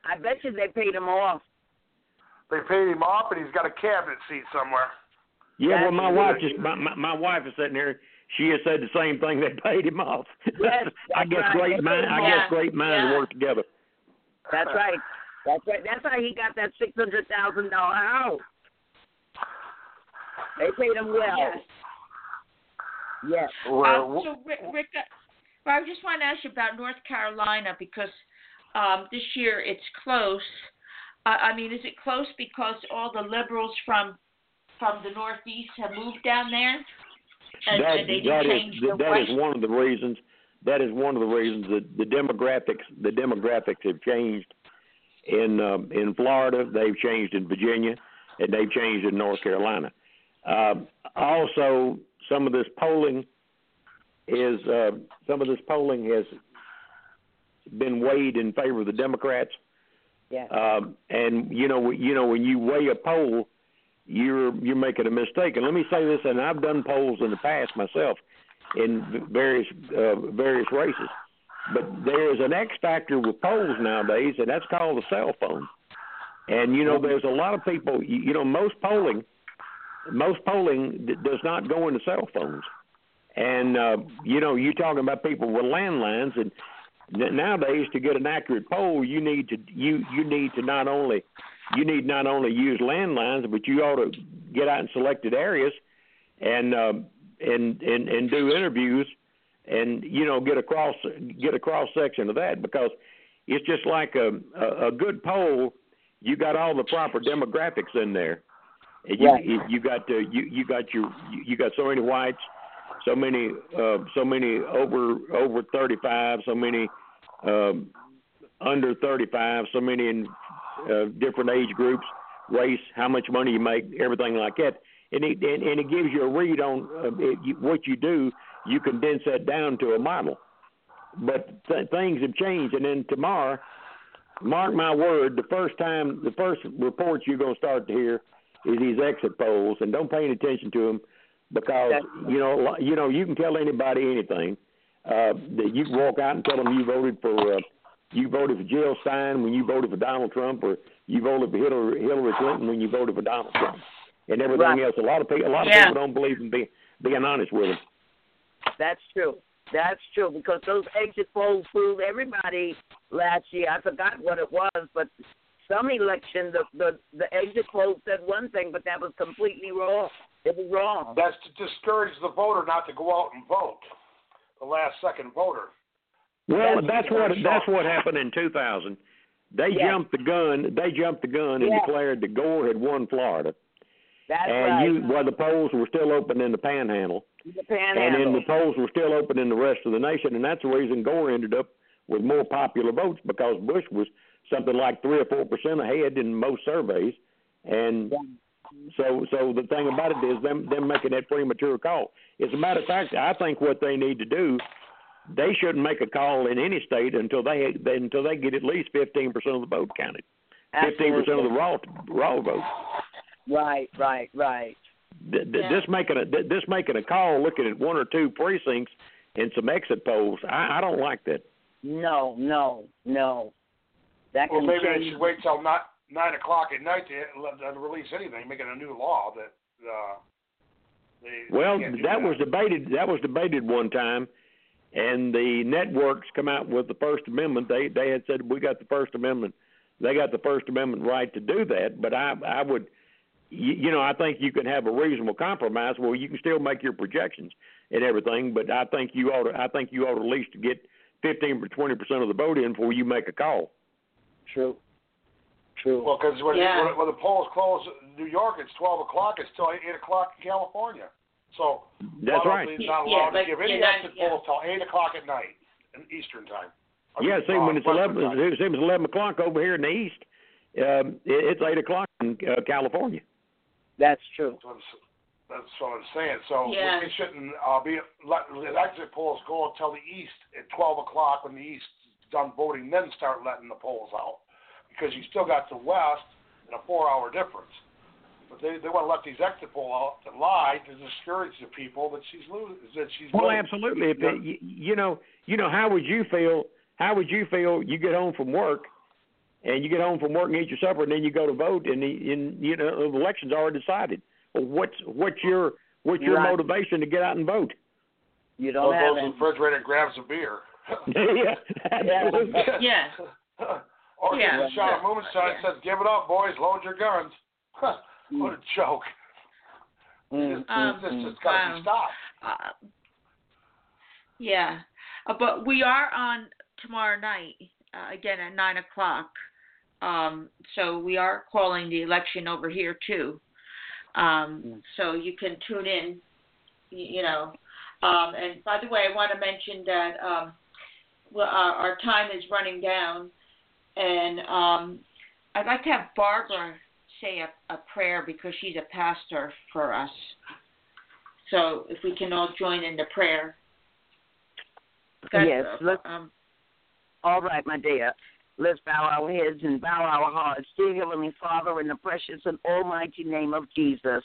I bet you they paid him off. They paid him off, and he's got a cabinet seat somewhere. Yeah, That's well, my wife just my, my my wife is sitting here. She has said the same thing. They paid him off. Yes, I guess right. great mind. I yeah. guess great minds yeah. work together. That's right. That's right. That's how he got that six hundred thousand dollar house. They paid him well. Yes. Yes. Um, so, Rick, Rick uh, I just want to ask you about North Carolina because um, this year it's close. Uh, I mean, is it close because all the liberals from from the Northeast have moved down there? And, that and they that, is, the that is one of the reasons. That is one of the reasons that the demographics the demographics have changed in um, in Florida. They've changed in Virginia, and they've changed in North Carolina. Uh, also. Some of this polling is uh, some of this polling has been weighed in favor of the Democrats. Yeah. Um, and you know, you know, when you weigh a poll, you're you're making a mistake. And let me say this, and I've done polls in the past myself in various uh, various races, but there is an X factor with polls nowadays, and that's called the cell phone. And you know, there's a lot of people. You, you know, most polling. Most polling d- does not go into cell phones. And, uh, you know, you're talking about people with landlines. And n- nowadays, to get an accurate poll, you need to you, you need to not only you need not only use landlines, but you ought to get out in selected areas and uh, and, and and do interviews and, you know, get a cross, get a cross section of that because it's just like a, a, a good poll. You got all the proper demographics in there. You, yeah. you got uh, you you got your you got so many whites, so many uh, so many over over thirty-five, so many um, under thirty-five, so many in uh, different age groups, race, how much money you make, everything like that, and it and, and it gives you a read on uh, it, you, what you do. You condense that down to a model, but th- things have changed, and then tomorrow, mark my word, the first time the first reports you're going to start to hear. is these exit polls, and don't pay any attention to them because, you know, you know, you can tell anybody anything. Uh, that you can walk out and tell them you voted for uh, you voted for Jill Stein when you voted for Donald Trump, or you voted for Hillary, Hillary Clinton when you voted for Donald Trump, and everything right. else. A lot of people, a lot of yeah. people don't believe in being being honest with them. That's true. That's true, because those exit polls fooled everybody last year. I forgot what it was, but some election, the, the, the exit polls said one thing, but that was completely wrong. It was wrong. That's to discourage the voter not to go out and vote, the last-second voter. Well, that's, that's what that's what happened in two thousand. They yes. jumped the gun. They jumped the gun and yes. declared that Gore had won Florida. That's and right. you, well, the polls were still open in the Panhandle. The Panhandle. And then the polls were still open in the rest of the nation, and that's the reason Gore ended up with more popular votes, because Bush was something like three or four percent ahead in most surveys, and yeah. so so the thing about it is them them making that premature call. As a matter of fact, I think what they need to do, they shouldn't make a call in any state until they, they until they get at least fifteen percent of the vote counted, fifteen percent of the raw raw vote. Right, right, right. Th- th- yeah. This making a th- this making a call, looking at one or two precincts and some exit polls. I, I don't like that. No, no, no. That well, maybe change. I should wait till not nine o'clock at night to, to release anything, making a new law that. Uh, they, well, they that, that was debated. That was debated one time, and the networks come out with the First Amendment. They they had said we got the First Amendment. They got the First Amendment right to do that, but I I would. You, you know, I think you can have a reasonable compromise where you can still make your projections and everything, but I think you ought to. I think you ought to at least get fifteen or twenty percent of the vote in before you make a call. True. True. Well, because when, yeah. when, when the polls close in New York, it's twelve o'clock. It's still eight o'clock in California. So that's right. It's not allowed yeah, to give any exit yeah. polls until eight o'clock at night in Eastern time. I mean, yeah, see, uh, when it's eleven, it seems eleven o'clock over here in the East. Um, it, it's eight o'clock in uh, California. That's true. That's what I'm saying. So yeah. we shouldn't uh, be let exit polls go until the East at twelve o'clock when the East is done voting. Then start letting the polls out, because you still got the West and a four-hour difference. But they they want to let these exit polls out to lie to discourage the people that she's losing. That she's well, losing. Absolutely. If yeah. it, you know, you know, how would you feel? How would you feel? You get home from work. And you get home from work and eat your supper, and then you go to vote, and the and, you know, the election's already decided. Well, what's what's your what's your right. motivation to get out and vote? You don't well, have goes to the refrigerator and grabs a beer. yeah, absolutely. Yeah. or gives yeah. a shot yeah. of moonshine yeah. and says, "Give it up, boys. Load your guns." What a joke! Mm. This, um, this just got to um, stop. Uh, yeah, uh, but we are on tomorrow night uh, again at nine o'clock. Um, so we are calling the election over here too. Um, so you can tune in, you know. Um, and by the way, I want to mention that um, well, our, our time is running down, and um, I'd like to have Barbara say a, a prayer, because she's a pastor for us. So if we can all join in the prayer. That's, yes. Let's, um, all right, my dear. Let's bow our heads and bow our hearts. Dear Heavenly Father, in the precious and almighty name of Jesus,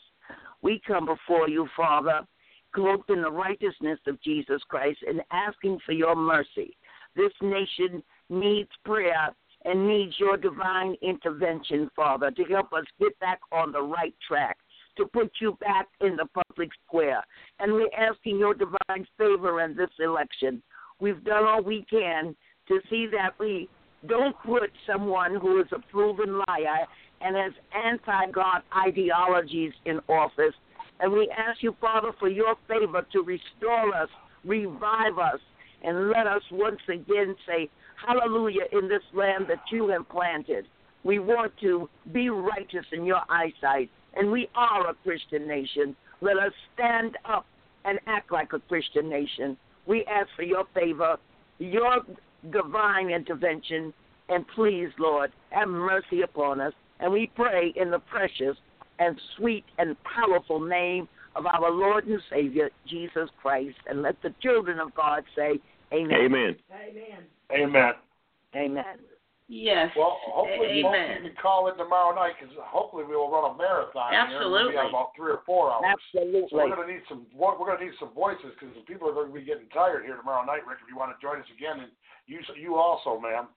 we come before you, Father, clothed in the righteousness of Jesus Christ and asking for your mercy. This nation needs prayer and needs your divine intervention, Father, to help us get back on the right track, to put you back in the public square. And we're asking your divine favor in this election. We've done all we can to see that we don't put someone who is a proven liar and has anti-God ideologies in office. And we ask you, Father, for your favor to restore us, revive us, and let us once again say, hallelujah, in this land that you have planted. We want to be righteous in your eyesight, and we are a Christian nation. Let us stand up and act like a Christian nation. We ask for your favor, your divine intervention, and please, Lord, have mercy upon us. And we pray in the precious and sweet and powerful name of our Lord and Savior, Jesus Christ. And let the children of God say, amen. Amen. Amen. Amen. Amen. Yes. Well, hopefully you can call in tomorrow night because hopefully we will run a marathon. Absolutely. Here. We'll be about three or four hours. Absolutely. So we're going to need some. We're going to need some voices because the people are going to be getting tired here tomorrow night. Rick, if you want to join us again, and you, you also, ma'am.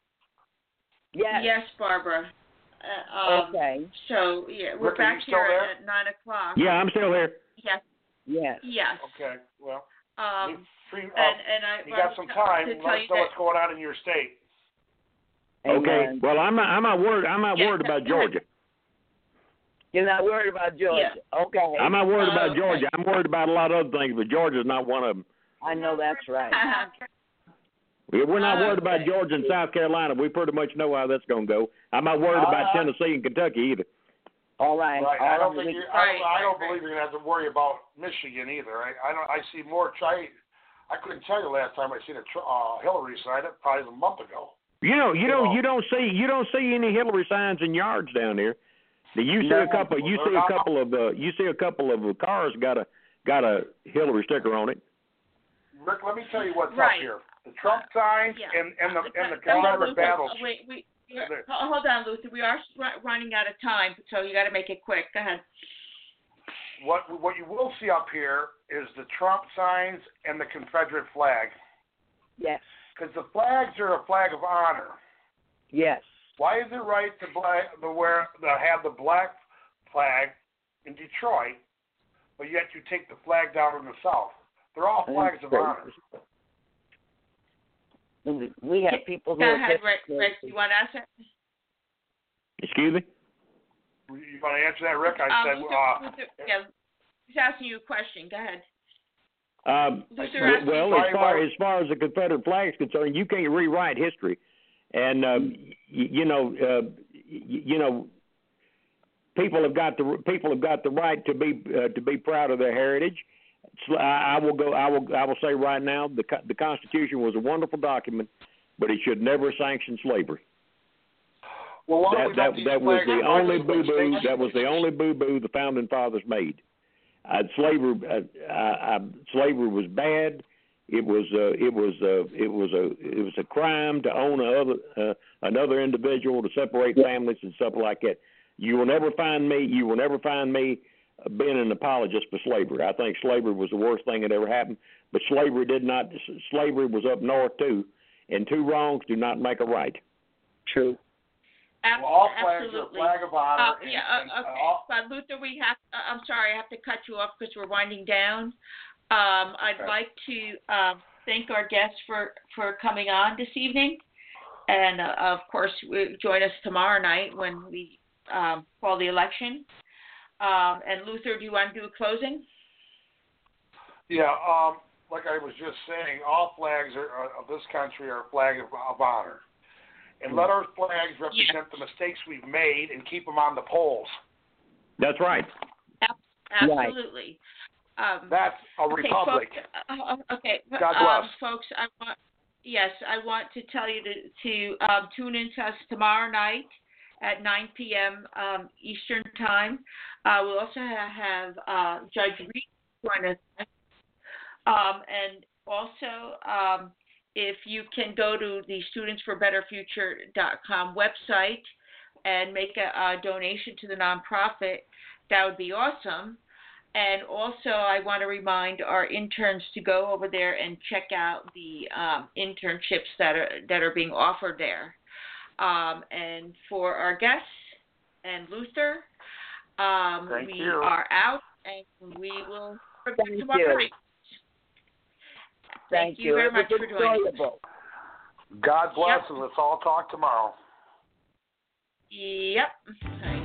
Yes. Yes, Barbara. Uh, um, okay. So yeah, we're Rick, back here at, at nine o'clock. Yeah, I'm still here. Yes. Yes. Yes. Okay. Well. Um. You, free, uh, and, and I. You got some time. Let us know what's going on in your state. Okay. Amen. Well, I'm not, I'm not worried. I'm not yeah, worried about Georgia. You're not worried about Georgia. Yeah. Okay. I'm not worried uh, about okay. Georgia. I'm worried about a lot of other things, but Georgia's not one of them. I know that's right. We're not worried okay. about Georgia and South Carolina. We pretty much know how that's going to go. I'm not worried uh, about Tennessee and Kentucky either. All right. Right. I don't think. You, I don't, I don't believe you're going to have to worry about Michigan either. I, I don't. I see more. I, I couldn't tell you last time I seen a uh, Hillary sign. It probably a month ago. You know, you don't, you don't see, you don't see any Hillary signs in yards down here. You see a couple, you see a couple of, uh, you see a couple of cars got a, got a Hillary sticker on it. Rick, let me tell you what's right. up here: the Trump signs yeah. and, and the and the Confederate battles. Wait, wait, hold on, Luther. We are running out of time, so you got to make it quick. Go ahead. What what you will see up here is the Trump signs and the Confederate flag. Yes. Because the flags are a flag of honor. Yes. Why is it right to, black, to, wear, to have the black flag in Detroit, but yet you take the flag down in the South? They're all flags of honor. We have people who Go ahead, Rick. Rick, you want to answer? Excuse me? You want to answer that, Rick? I um, said. Luther, uh, Luther, yeah, he's asking you a question. Go ahead. Um, well, as far as far as the Confederate flag is concerned, you can't rewrite history, and um, you, you know, uh, you, you know, people have got the people have got the right to be uh, to be proud of their heritage. So I, I will go. I will. I will say right now, the the Constitution was a wonderful document, but it should never sanction slavery. Well, that that, that was the only boo boo. That was the only boo boo the founding fathers made. Uh, slavery, uh, uh, slavery was bad. It was, uh, it was, uh, it was a, it was a crime to own another, uh, another individual, to separate families and stuff like that. You will never find me. You will never find me being an apologist for slavery. I think slavery was the worst thing that ever happened. But slavery did not. Slavery was up north too, and two wrongs do not make a right. True. Well, all flags are a flag of honor. Uh, and, yeah, uh, okay. All... But Luther, we have. Uh, I'm sorry, I have to cut you off because we're winding down. Um, I'd okay. like to um, thank our guests for, for coming on this evening, and uh, of course, join us tomorrow night when we um, call the election. Um, and Luther, do you want to do a closing? Yeah, um, like I was just saying, all flags are, are, of this country are a flag of, of honor. And let our flags represent yes. the mistakes we've made and keep them on the poles. That's right. Absolutely. Right. Um, That's a okay, republic. Folks, uh, okay. God bless. Um, folks, I want, yes, I want to tell you to, to um, tune in to us tomorrow night at nine p.m. Um, Eastern Time. Uh, we'll also have uh, Judge Reed join us. Um, and also... Um, if you can go to the students for better future dot com website and make a, a donation to the nonprofit, that would be awesome. And also, I want to remind our interns to go over there and check out the um, internships that are that are being offered there. Um, and for our guests and Luther, um, Thank we you. are out, and we will return tomorrow night. Thank, Thank you, you very much for joining us. God bless, yep. and let's all talk tomorrow. Yep.